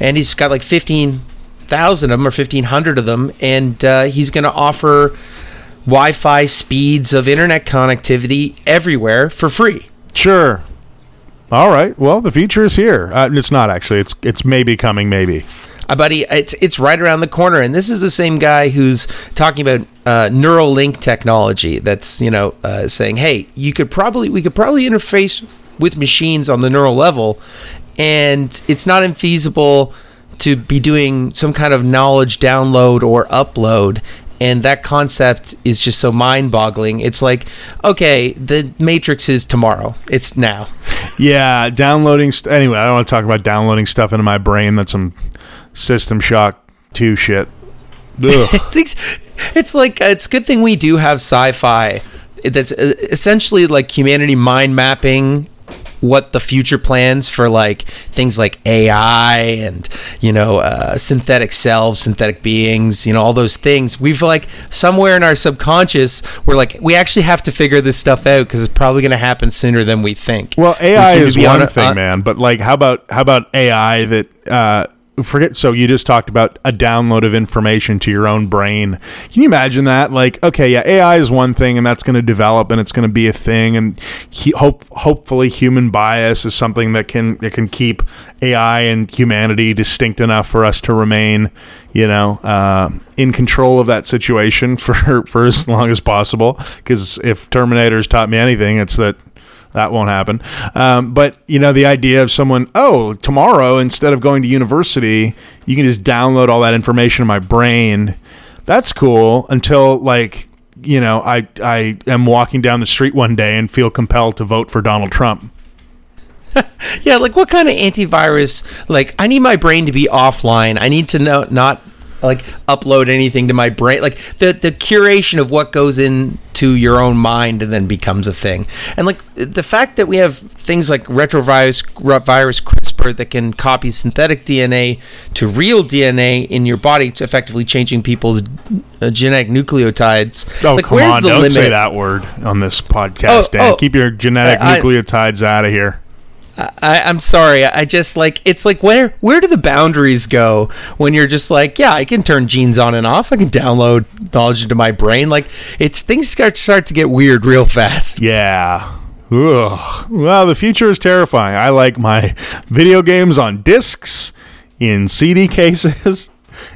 and he's got like 15,000 of them, or 1,500 of them, and he's going to offer Wi-Fi speeds of internet connectivity everywhere for free. Sure. All right. Well, the future is here. It's not actually. It's maybe coming, maybe. Buddy, it's right around the corner. And this is the same guy who's talking about Neuralink technology. That's, you know, saying, hey, we could probably interface with machines on the neural level, and it's not infeasible to be doing some kind of knowledge download or upload. And that concept is just so mind-boggling. It's like, okay, the Matrix is tomorrow. It's now. Yeah, downloading... Anyway, I don't want to talk about downloading stuff into my brain. That's some System Shock 2 shit. It's like... It's a good thing we do have sci-fi. That's essentially like humanity mind mapping what the future plans for, like, things like AI and, you know, synthetic selves, synthetic beings, you know, all those things. We've, like, somewhere in our subconscious, we're like, we actually have to figure this stuff out, because it's probably going to happen sooner than we think. Well, AI is one thing, man, but, like, how about AI that so you just talked about a download of information to your own brain. Can you imagine that? Like, okay, yeah, AI is one thing, and that's going to develop, and it's going to be a thing, and hopefully human bias is something that can keep AI and humanity distinct enough for us to remain, you know, in control of that situation for as long as possible, because if Terminator's taught me anything, it's that won't happen. But, you know, the idea of someone, oh, tomorrow, instead of going to university, you can just download all that information in my brain. That's cool, until, like, you know, I am walking down the street one day and feel compelled to vote for Donald Trump. Yeah, like, what kind of antivirus? Like, I need my brain to be offline. I need to know, not like upload anything to my brain. Like the curation of what goes into your own mind and then becomes a thing. And like the fact that we have things like retrovirus CRISPR that can copy synthetic DNA to real DNA in your body, to effectively changing people's genetic nucleotides. Oh, like, come where's on. The don't limit? Say that word on this podcast, Dan. Keep your genetic nucleotides out of here. I'm sorry. I just like, it's like, where do the boundaries go when you're just like, yeah, I can turn genes on and off. I can download knowledge into my brain. Like, it's things start to get weird real fast. Yeah. Ugh. Well, the future is terrifying. I like my video games on discs, in CD cases,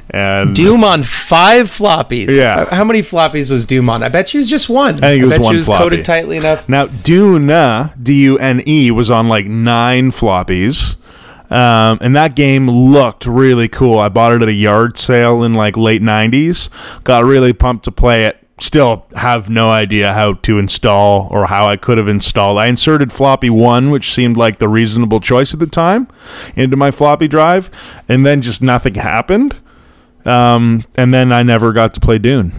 and Doom on 5 floppies. Yeah. How many floppies was Doom on? I bet you it was just one. I think it was one floppy. I bet you it was coated tightly enough. Now, Dune, D-U-N-E, was on like 9 floppies. And that game looked really cool. I bought it at a yard sale in like late 90s. Got really pumped to play it. Still have no idea how to install or how I could have installed. I inserted floppy 1, which seemed like the reasonable choice at the time, into my floppy drive, and then just nothing happened. And then I never got to play Dune.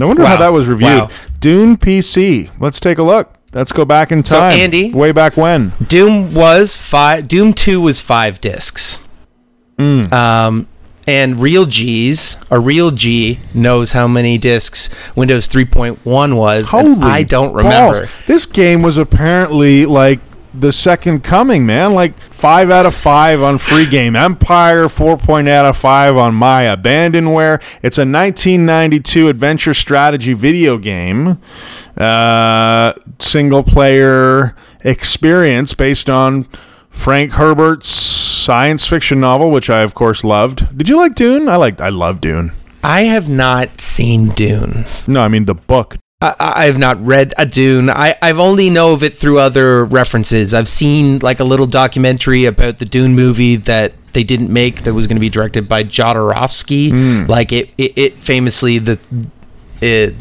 I wonder how that was reviewed. Wow. Dune PC. Let's take a look. Let's go back in time. So, Andy, way back when Doom was 5, Doom 2 was 5 discs. And a real G knows how many discs Windows 3.1 was. Holy and I don't remember. Balls. This game was apparently like the second coming, man. Like 5 out of 5 on Free Game Empire, 4.0 out of 5 on My Abandonware. It's a 1992 adventure strategy video game, single player experience based on Frank Herbert's science fiction novel, which I of course loved. Did you like Dune? I love Dune. I have not seen Dune. No, I mean the book. I have not read a Dune. I've only know of it through other references. I've seen like a little documentary about the Dune movie that they didn't make that was going to be directed by Jodorowsky. Like it famously the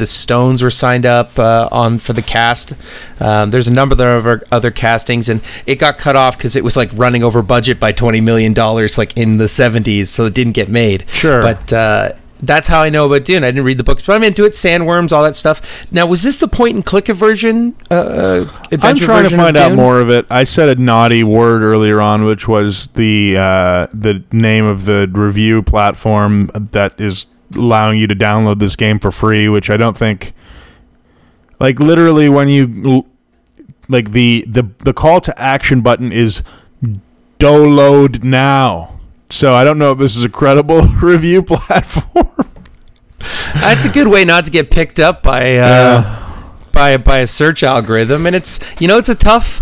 Stones were signed up on for the cast. There's a number of other castings, and it got cut off because it was like running over budget by $20 million, like in the 70s, so it didn't get made. Sure, but. That's how I know about Dune. I didn't read the books, but I'm into it. Sandworms, all that stuff. Now, was this the point-and-click version? I'm trying to find out more of it. I said a naughty word earlier on, which was the name of the review platform that is allowing you to download this game for free, which I don't think... Like, literally, when you... Like, the call to action button is download now. So I don't know if this is a credible review platform. That's a good way not to get picked up by a search algorithm, and it's a tough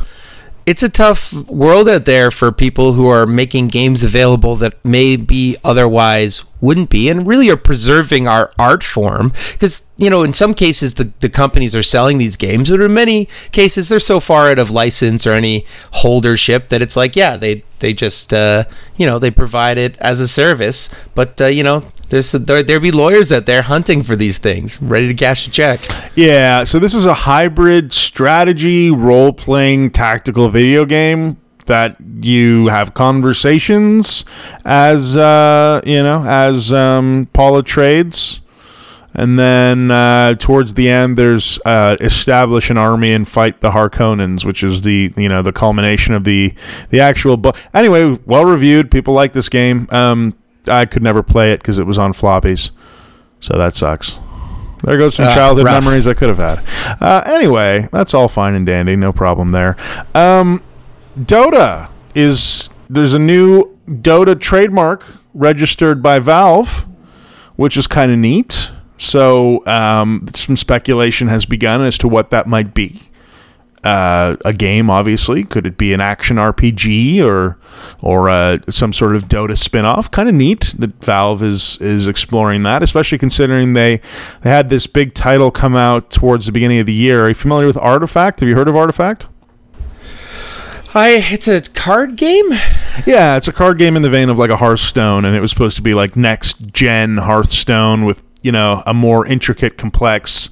world out there for people who are making games available that maybe otherwise wouldn't be, and really are preserving our art form, because in some cases the companies are selling these games, but in many cases they're so far out of license or any holdership that it's like, yeah, they just they provide it as a service, but there'd be lawyers out there hunting for these things, ready to cash a check. Yeah, so this is a hybrid strategy role-playing tactical video game that you have conversations as Paul Atreides, and then towards the end there's establish an army and fight the Harkonnens, which is the culmination of the actual book. Anyway, well reviewed. People like this game. I could never play it because it was on floppies, so that sucks. There goes some childhood memories I could have had. Anyway, that's all fine and dandy, no problem there. Dota there's a new Dota trademark registered by Valve, which is kind of neat. So some speculation has begun as to what that might be. A game, obviously. Could it be an action RPG or some sort of Dota spin-off? Kind of neat that Valve is exploring that, especially considering they had this big title come out towards the beginning of the year. Are you familiar with Artifact? Have you heard of Artifact? It's a card game? Yeah, it's a card game in the vein of like a Hearthstone, and it was supposed to be like next-gen Hearthstone with, a more intricate, complex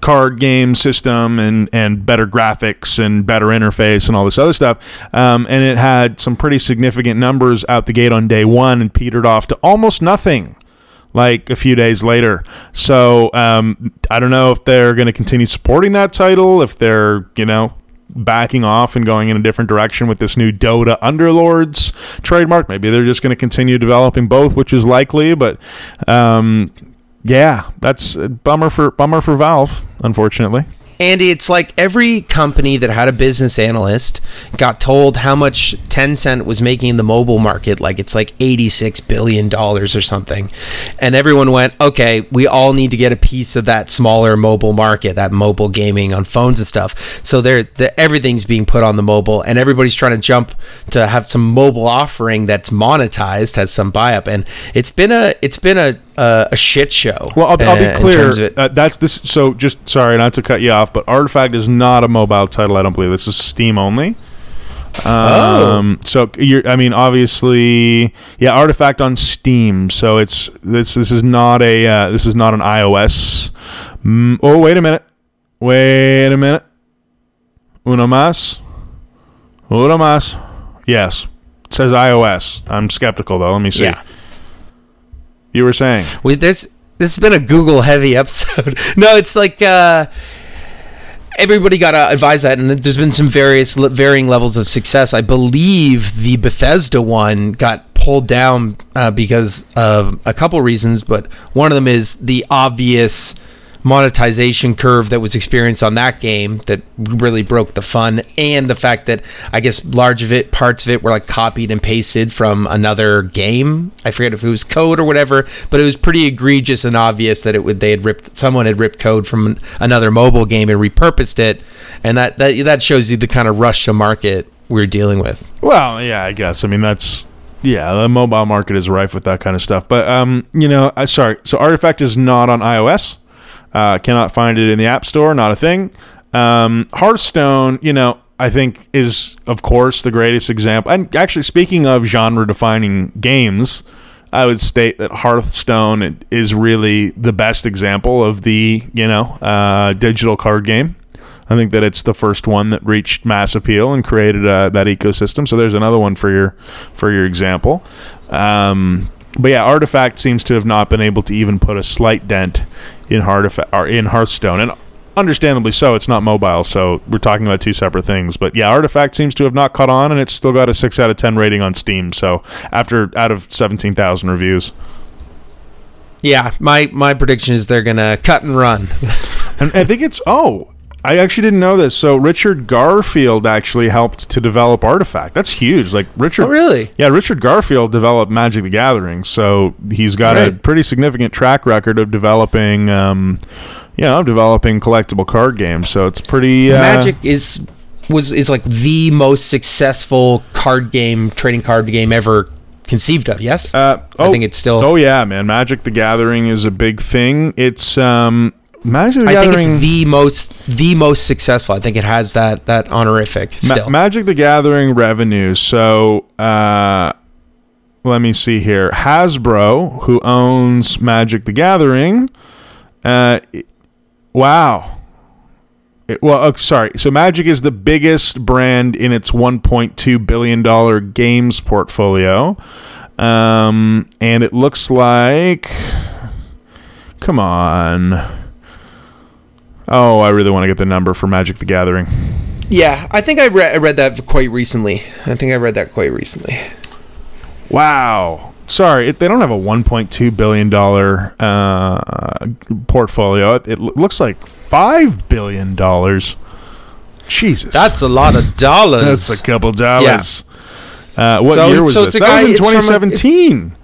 card game system and better graphics and better interface and all this other stuff. And it had some pretty significant numbers out the gate on day one and petered off to almost nothing like a few days later. So I don't know if they're going to continue supporting that title, if they're, you know, backing off and going in a different direction with this new Dota Underlords trademark. Maybe they're just going to continue developing both, which is likely, but yeah, that's a bummer for Valve, unfortunately. And it's like every company that had a business analyst got told how much Tencent was making in the mobile market. Like, it's like $86 billion or something. And everyone went, okay, we all need to get a piece of that smaller mobile market, that mobile gaming on phones and stuff. So everything's being put on the mobile, and everybody's trying to jump to have some mobile offering that's monetized, has some buy-up. And it's been a shit show. Well, I'll be clear. That's this. So, just sorry not to cut you off, but Artifact is not a mobile title. I don't believe this is Steam only. So obviously, yeah, Artifact on Steam. So it's this is not an iOS. Oh, wait a minute. Una más. Una más. Yes, it says iOS. I'm skeptical though. Let me see. Yeah. You were saying this has been a Google heavy episode. No, it's like everybody got to advise that, and there's been some varying levels of success. I believe the Bethesda one got pulled down because of a couple reasons, but one of them is the obvious monetization curve that was experienced on that game that really broke the fun, and the fact that I guess parts of it were like copied and pasted from another game. I forget if it was code or whatever, but it was pretty egregious and obvious that someone had ripped code from another mobile game and repurposed it, and that shows you the kind of rush to market we're dealing with. Well, yeah, I guess. I mean, that's. Yeah, the mobile market is rife with that kind of stuff. But so Artifact is not on iOS. Cannot find it in the App Store. Not a thing. Hearthstone, I think is, of course, the greatest example. And actually, speaking of genre-defining games, I would state that Hearthstone is really the best example of the, digital card game. I think that it's the first one that reached mass appeal and created that ecosystem. So there's another one for your example. But yeah, Artifact seems to have not been able to even put a slight dent in Hearthstone, and understandably so. It's not mobile, so we're talking about two separate things. But yeah, Artifact seems to have not caught on, and it's still got a 6 out of 10 rating on Steam. So out of 17,000 reviews. Yeah, my prediction is they're gonna cut and run. And I think it's I actually didn't know this. So Richard Garfield actually helped to develop Artifact. That's huge. Like Richard. Oh, really? Yeah, Richard Garfield developed Magic the Gathering. So he's got a pretty significant track record of developing, developing collectible card games. So it's pretty. Magic is like the most successful trading card game ever conceived of. Yes. I think it's still. Oh yeah, man! Magic the Gathering is a big thing. It's Magic the Gathering. I think it's the most successful. I think it has that honorific still. Magic the Gathering revenue. So let me see here. Hasbro, who owns Magic the Gathering, So Magic is the biggest brand in its $1.2 billion games portfolio, and it looks like. Come on. Oh, I really want to get the number for Magic the Gathering. Yeah, I think I read that quite recently. Wow. Sorry, they don't have a $1.2 billion portfolio. It looks like $5 billion. Jesus. That's a lot of dollars. That's a couple dollars. Yeah. Year was this? That was in 2017.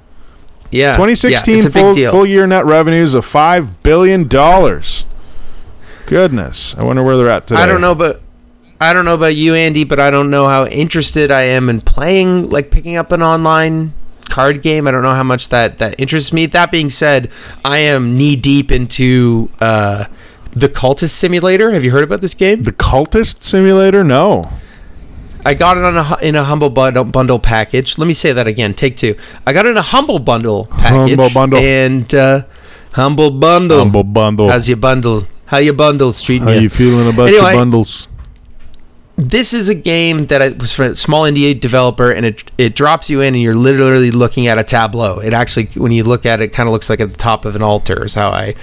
2016, it's a big deal. Full year net revenues of $5 billion. Goodness, I wonder where they're at today. I don't know about you, Andy, but I don't know how interested I am in picking up an online card game. I don't know how much that interests me. That being said, I am knee deep into the Cultist Simulator. Have you heard about this game? The Cultist Simulator? No. I got it in a Humble Bundle package. Let me say that again. Take two. I got it in a Humble Bundle package. Humble Bundle. And Humble Bundle. Humble Bundle. How's your bundles? How you bundles treating you? How you feeling about your bundles? this is a game that was for a small indie developer, and it drops you in, and you're literally looking at a tableau. It actually, when you look at it, kind of looks like at the top of an altar is how I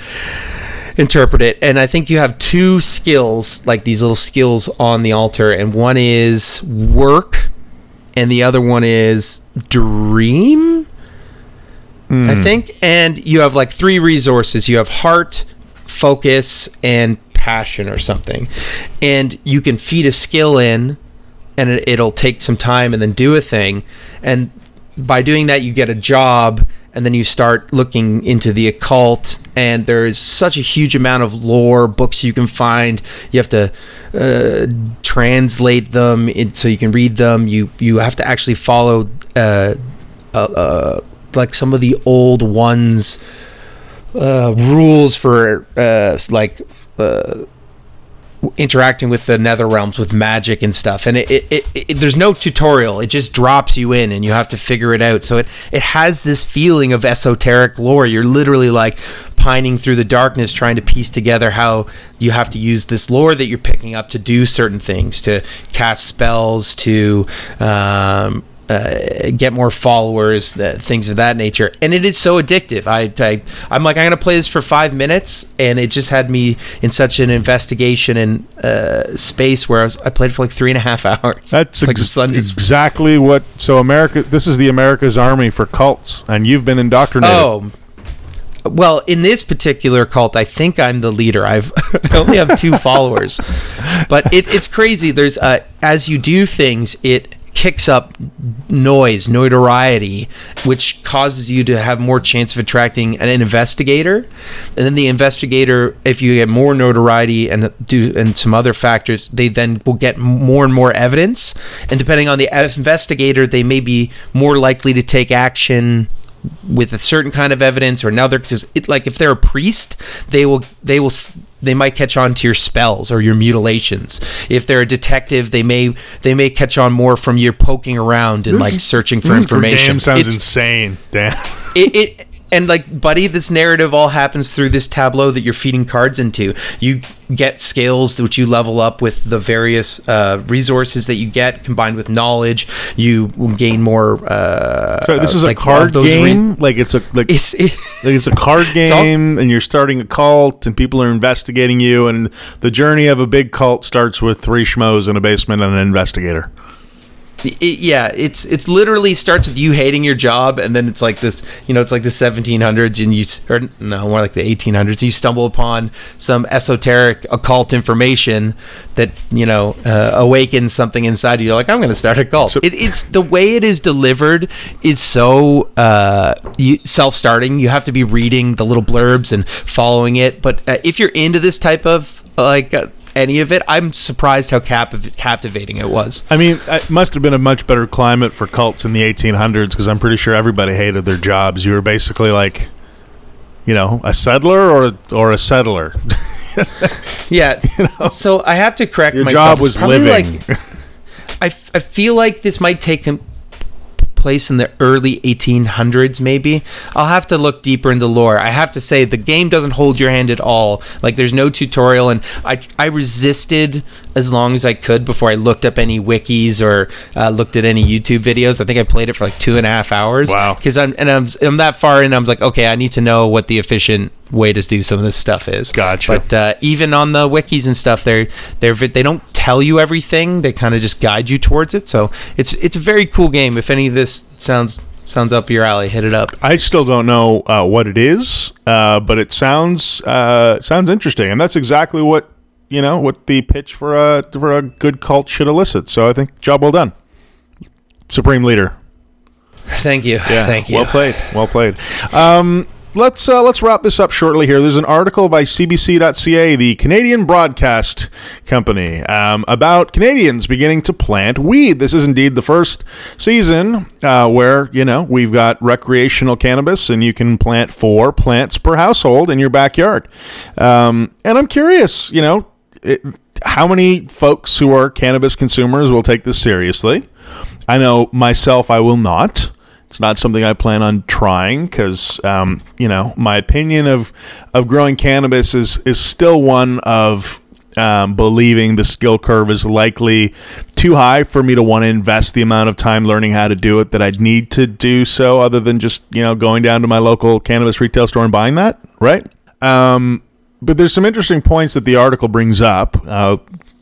interpret it. And I think you have two skills, like these little skills on the altar, and one is work, and the other one is dream, I think. And you have like three resources. You have heart, focus, and passion or something. And you can feed a skill in, and it'll take some time and then do a thing. And by doing that, you get a job, and then you start looking into the occult. And there is such a huge amount of lore, books you can find. You have to translate them so you can read them. You have to actually follow like some of the old ones rules for interacting with the nether realms with magic and stuff. And there's no tutorial. It just drops you in, and you have to figure it out. So it has this feeling of esoteric lore. You're literally like pining through the darkness, trying to piece together how you have to use this lore that you're picking up to do certain things, to cast spells, to get more followers, things of that nature. And it is so addictive. I'm like, I'm gonna play this for 5 minutes, and it just had me in such an investigation and space where I played for like 3.5 hours. That's like exactly what. So America, this is the America's Army for cults, and you've been indoctrinated. Oh. Well, in this particular cult, I think I'm the leader. I only have 2 followers, but it's crazy. There's as you do things, it kicks up notoriety, which causes you to have more chance of attracting an investigator. And then the investigator, if you get more notoriety and some other factors, they then will get more and more evidence. And depending on the investigator, they may be more likely to take action with a certain kind of evidence or another. Because like if they're a priest, they might catch on to your spells or your mutilations. If they're a detective, they may catch on more from your poking around and searching for information. Damn, sounds insane. Damn. And like, buddy, this narrative all happens through this tableau that you're feeding cards into. You get skills which you level up with the various resources that you get, combined with knowledge. You gain more. So this is a card game. It's a card game, and you're starting a cult, and people are investigating you. And the journey of a big cult starts with 3 schmoes in a basement and an investigator. It's literally starts with you hating your job, and then it's like this, it's like the 1700s, and more like the 1800s. And you stumble upon some esoteric occult information that awakens something inside you. You're like, I'm going to start a cult. So, it's the way it is delivered is so self-starting. You have to be reading the little blurbs and following it. But if you're into this type of any of it, I'm surprised how captivating it was. I mean, it must have been a much better climate for cults in the 1800s, because I'm pretty sure everybody hated their jobs. You were basically like, a settler or a settler. Yeah. So I have to correct myself. Your job was living. Like, I feel like this might take place in the early 1800s, maybe. I'll have to look deeper into lore. I have to say, the game doesn't hold your hand at all. Like, there's no tutorial, and I resisted as long as I could before I looked up any wikis or looked at any YouTube videos. I think I played it for like 2.5 hours. Wow. Because I'm that far in, I'm like, okay, I need to know what the efficient way to do some of this stuff is. Gotcha. But even on the wikis and stuff, they don't tell you everything. They kind of just guide you towards it. So it's a very cool game. If any of this sounds up your alley, hit it up. I still don't know what it is, but it sounds interesting, and that's exactly what the pitch for a good cult should elicit. So I think job well done, Supreme Leader. Thank you. Yeah, thank you. Well played. Let's wrap this up shortly here. There's an article by CBC.ca, the Canadian Broadcast Company, about Canadians beginning to plant weed. This is indeed the first season where, we've got recreational cannabis, and you can plant 4 plants per household in your backyard. And I'm curious, how many folks who are cannabis consumers will take this seriously? I know myself, I will not. It's not something I plan on trying because, my opinion of growing cannabis is still one of believing the skill curve is likely too high for me to want to invest the amount of time learning how to do it that I'd need to do so, other than just, you know, going down to my local cannabis retail store and buying that, right? But there's some interesting points that the article brings up.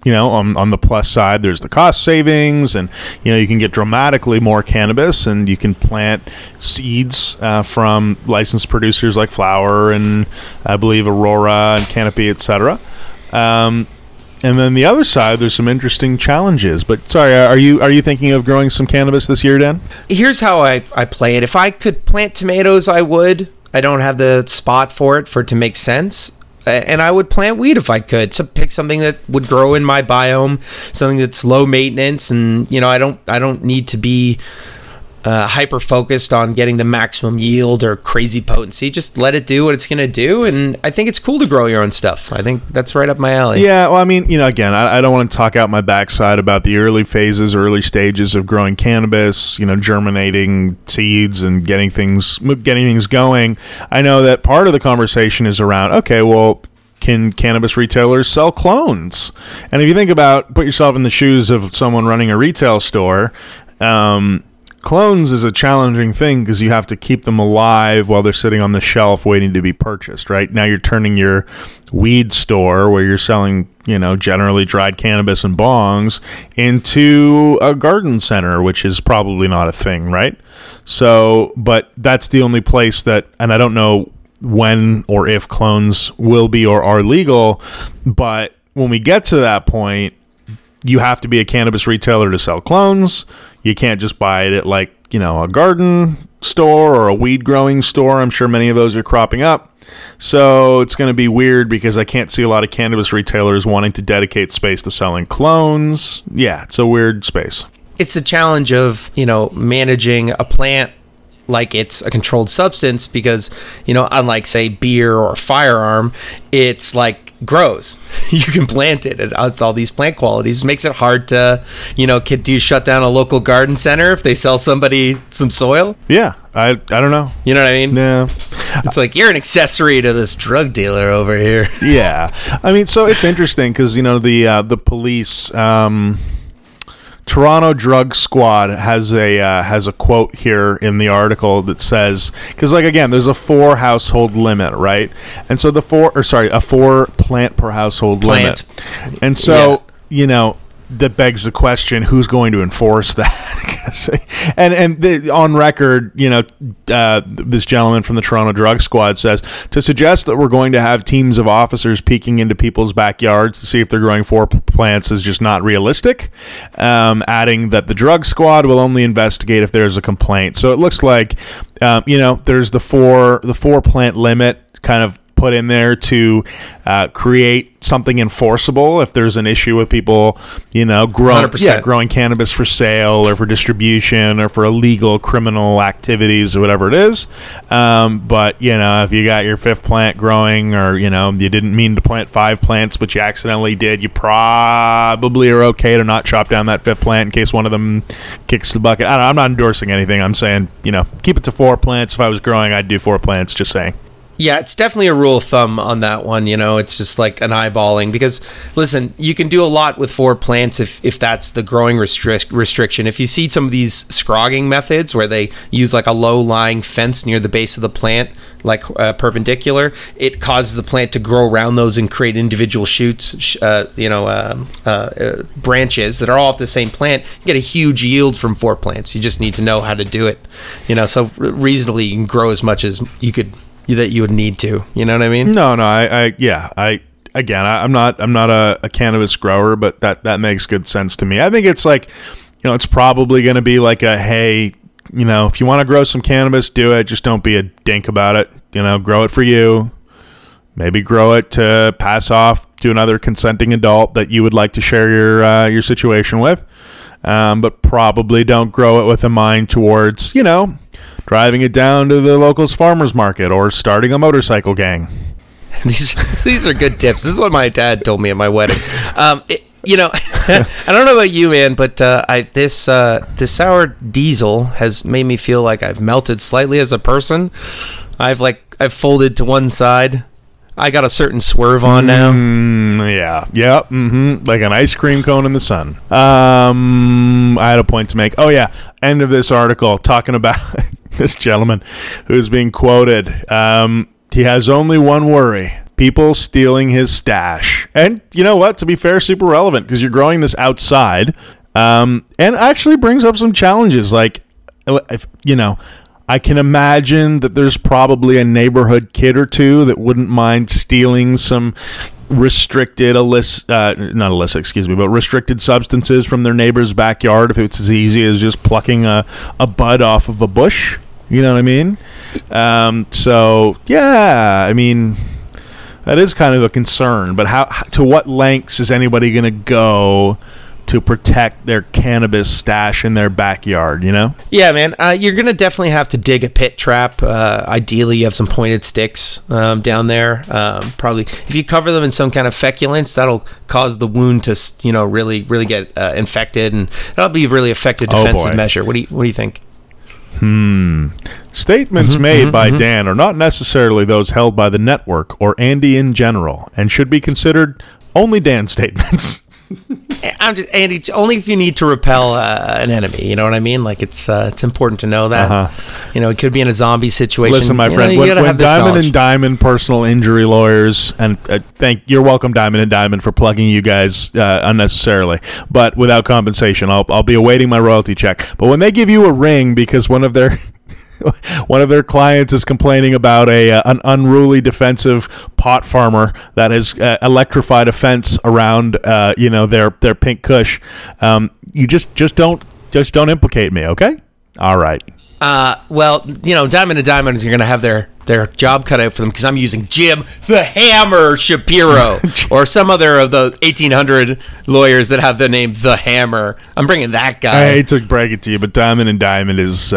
You know, on the plus side, there's the cost savings, and, you know, you can get dramatically more cannabis, and you can plant seeds from licensed producers like Flower and, I believe, Aurora and Canopy, etc. And then the other side, there's some interesting challenges. But sorry, are you thinking of growing some cannabis this year, Dan? Here's how I play it. If I could plant tomatoes, I would. I don't have the spot for it to make sense. And I would plant weed if I could, to pick something that would grow in my biome, something that's low maintenance, and, you know, I don't need to be hyper focused on getting the maximum yield or crazy potency. Just let it do what it's going to do, and I think it's cool to grow your own stuff. I think that's right up my alley. Yeah, well, I mean, you know, again, I don't want to talk out my backside about the early stages of growing cannabis, you know, germinating seeds and getting things going. I know that part of the conversation is around, okay, well, can cannabis retailers sell clones? And if you think about, put yourself in the shoes of someone running a retail store, clones is a challenging thing because you have to keep them alive while they're sitting on the shelf waiting to be purchased, right? Now you're turning your weed store, where you're selling, you know, generally dried cannabis and bongs, into a garden center, which is probably not a thing, right? So, but that's the only place that, and I don't know when or if clones will be or are legal, but when we get to that point, you have to be a cannabis retailer to sell clones. You can't just buy it at, like, you know, a garden store or a weed growing store. I'm sure many of those are cropping up. So it's going to be weird because I can't see a lot of cannabis retailers wanting to dedicate space to selling clones. Yeah, it's a weird space. It's the challenge of, you know, managing a plant like it's a controlled substance because, you know, unlike, say, beer or a firearm, it's like, grows. You can plant it. It's all these plant qualities. It makes it hard to, you know, do you shut down a local garden center if they sell somebody some soil? Yeah. I don't know. You know what I mean? Yeah. It's like, you're an accessory to this drug dealer over here. Yeah. I mean, so it's interesting because, you know, the police, Toronto Drug Squad has a quote here in the article that says, because, like, again, there's a 4 household limit, right? And so a 4 plant per household limit. And so, yeah, you know, that begs the question, who's going to enforce that? and on record, you know, this gentleman from the Toronto Drug Squad says, to suggest that we're going to have teams of officers peeking into people's backyards to see if they're growing 4 plants is just not realistic, adding that the Drug Squad will only investigate if there's a complaint. So it looks like, you know, there's the four plant limit kind of put in there to create something enforceable if there's an issue with people, you know, growing cannabis for sale or for distribution or for illegal criminal activities or whatever it is. But, you know, if you got your 5th plant growing, or, you know, you didn't mean to plant 5 plants but you accidentally did, you probably are okay to not chop down that 5th plant in case one of them kicks the bucket. I don't know, I'm not endorsing anything. I'm saying, you know, keep it to 4 plants. If I was growing, I'd do 4 plants, just saying. Yeah, it's definitely a rule of thumb on that one. You know, it's just like an eyeballing because, listen, you can do a lot with 4 plants if that's the growing restriction. If you see some of these scrogging methods where they use like a low-lying fence near the base of the plant, like perpendicular, it causes the plant to grow around those and create individual shoots, branches that are all off the same plant. You get a huge yield from 4 plants. You just need to know how to do it. You know, so reasonably you can grow as much as you could, that you would need to, you know what I mean? No, I'm not a cannabis grower, but that makes good sense to me. I think it's like, you know, it's probably going to be like a, hey, you know, if you want to grow some cannabis, do it. Just don't be a dink about it. You know, grow it for you. Maybe grow it to pass off to another consenting adult that you would like to share your situation with. But probably don't grow it with a mind towards, you know, driving it down to the local's farmer's market or starting a motorcycle gang. These are good tips. This is what my dad told me at my wedding. You know, I don't know about you, man, but this Sour Diesel has made me feel like I've melted slightly as a person. I've folded to one side. I got a certain swerve on now. Yeah. Yeah. Mm-hmm. Like an ice cream cone in the sun. I had a point to make. Oh, yeah. End of this article talking about this gentleman who's being quoted. He has only one worry. People stealing his stash. And you know what? To be fair, super relevant because you're growing this outside. And actually brings up some challenges. Like, if, you know, I can imagine that there's probably a neighborhood kid or two that wouldn't mind stealing some restricted restricted substances from their neighbor's backyard if it's as easy as just plucking a bud off of a bush. You know what I mean? So, yeah, I mean, that is kind of a concern. But how, to what lengths is anybody going to go to protect their cannabis stash in their backyard, you know? Yeah, man. You're going to definitely have to dig a pit trap. Ideally, you have some pointed sticks down there. Probably, if you cover them in some kind of feculence, that'll cause the wound to, you know, really, really get infected, and that'll be a really effective defensive measure. What do you think? Statements made by Dan are not necessarily those held by the network or Andy in general, and should be considered only Dan statements. I'm just Andy. Only if you need to repel an enemy, you know what I mean. Like it's important to know that. You know, it could be in a zombie situation. Listen, my friend, when Diamond and Diamond personal injury lawyers, and you're welcome, Diamond and Diamond, for plugging you guys unnecessarily, but without compensation. I'll be awaiting my royalty check. But when they give you a ring because one of their clients is complaining about an unruly defensive pot farmer that has electrified a fence around their Pink Kush. You just don't implicate me, okay? All right. Well, you know, Diamond and Diamond is going to have their job cut out for them because I'm using Jim the Hammer Shapiro or some other of the 1,800 lawyers that have the name The Hammer. I'm bringing that guy. I hate to break it to you, but Diamond and Diamond has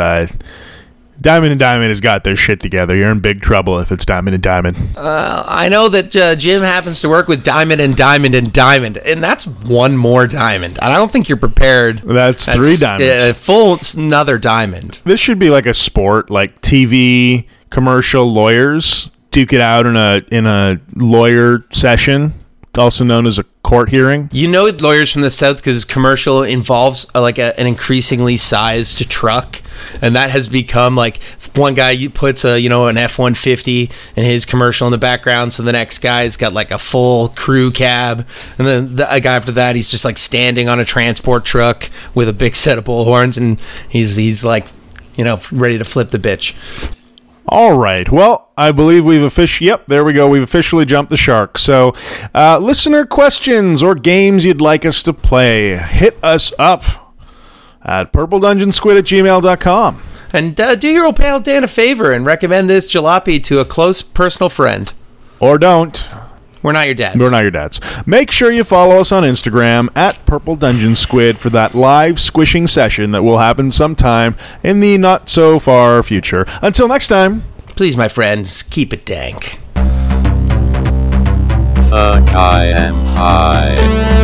got their shit together. You're in big trouble if it's Diamond and Diamond. I know that Jim happens to work with Diamond and Diamond and Diamond, and that's one more diamond. And I don't think you're prepared. That's three diamonds. Another diamond. This should be like a sport, like TV commercial lawyers duke it out in a lawyer session, also known as a court hearing. You know, lawyers from the South, because commercial involves an increasingly sized truck, and that has become like one guy puts an F-150 in his commercial in the background, so the next guy's got like a full crew cab, and then a guy after that, he's just like standing on a transport truck with a big set of bullhorns, and he's like, you know, ready to flip the bitch. All right. Well, I believe we've officially... Yep, there we go. We've officially jumped the shark. So, listener questions or games you'd like us to play, hit us up at purpledungeonsquid@gmail.com. And do your old pal Dan a favor and recommend this jalopy to a close personal friend. Or don't. We're not your dads. We're not your dads. Make sure you follow us on Instagram at Purple Dungeon Squid for that live squishing session that will happen sometime in the not so far future. Until next time, please, my friends, keep it dank. Fuck, I am high.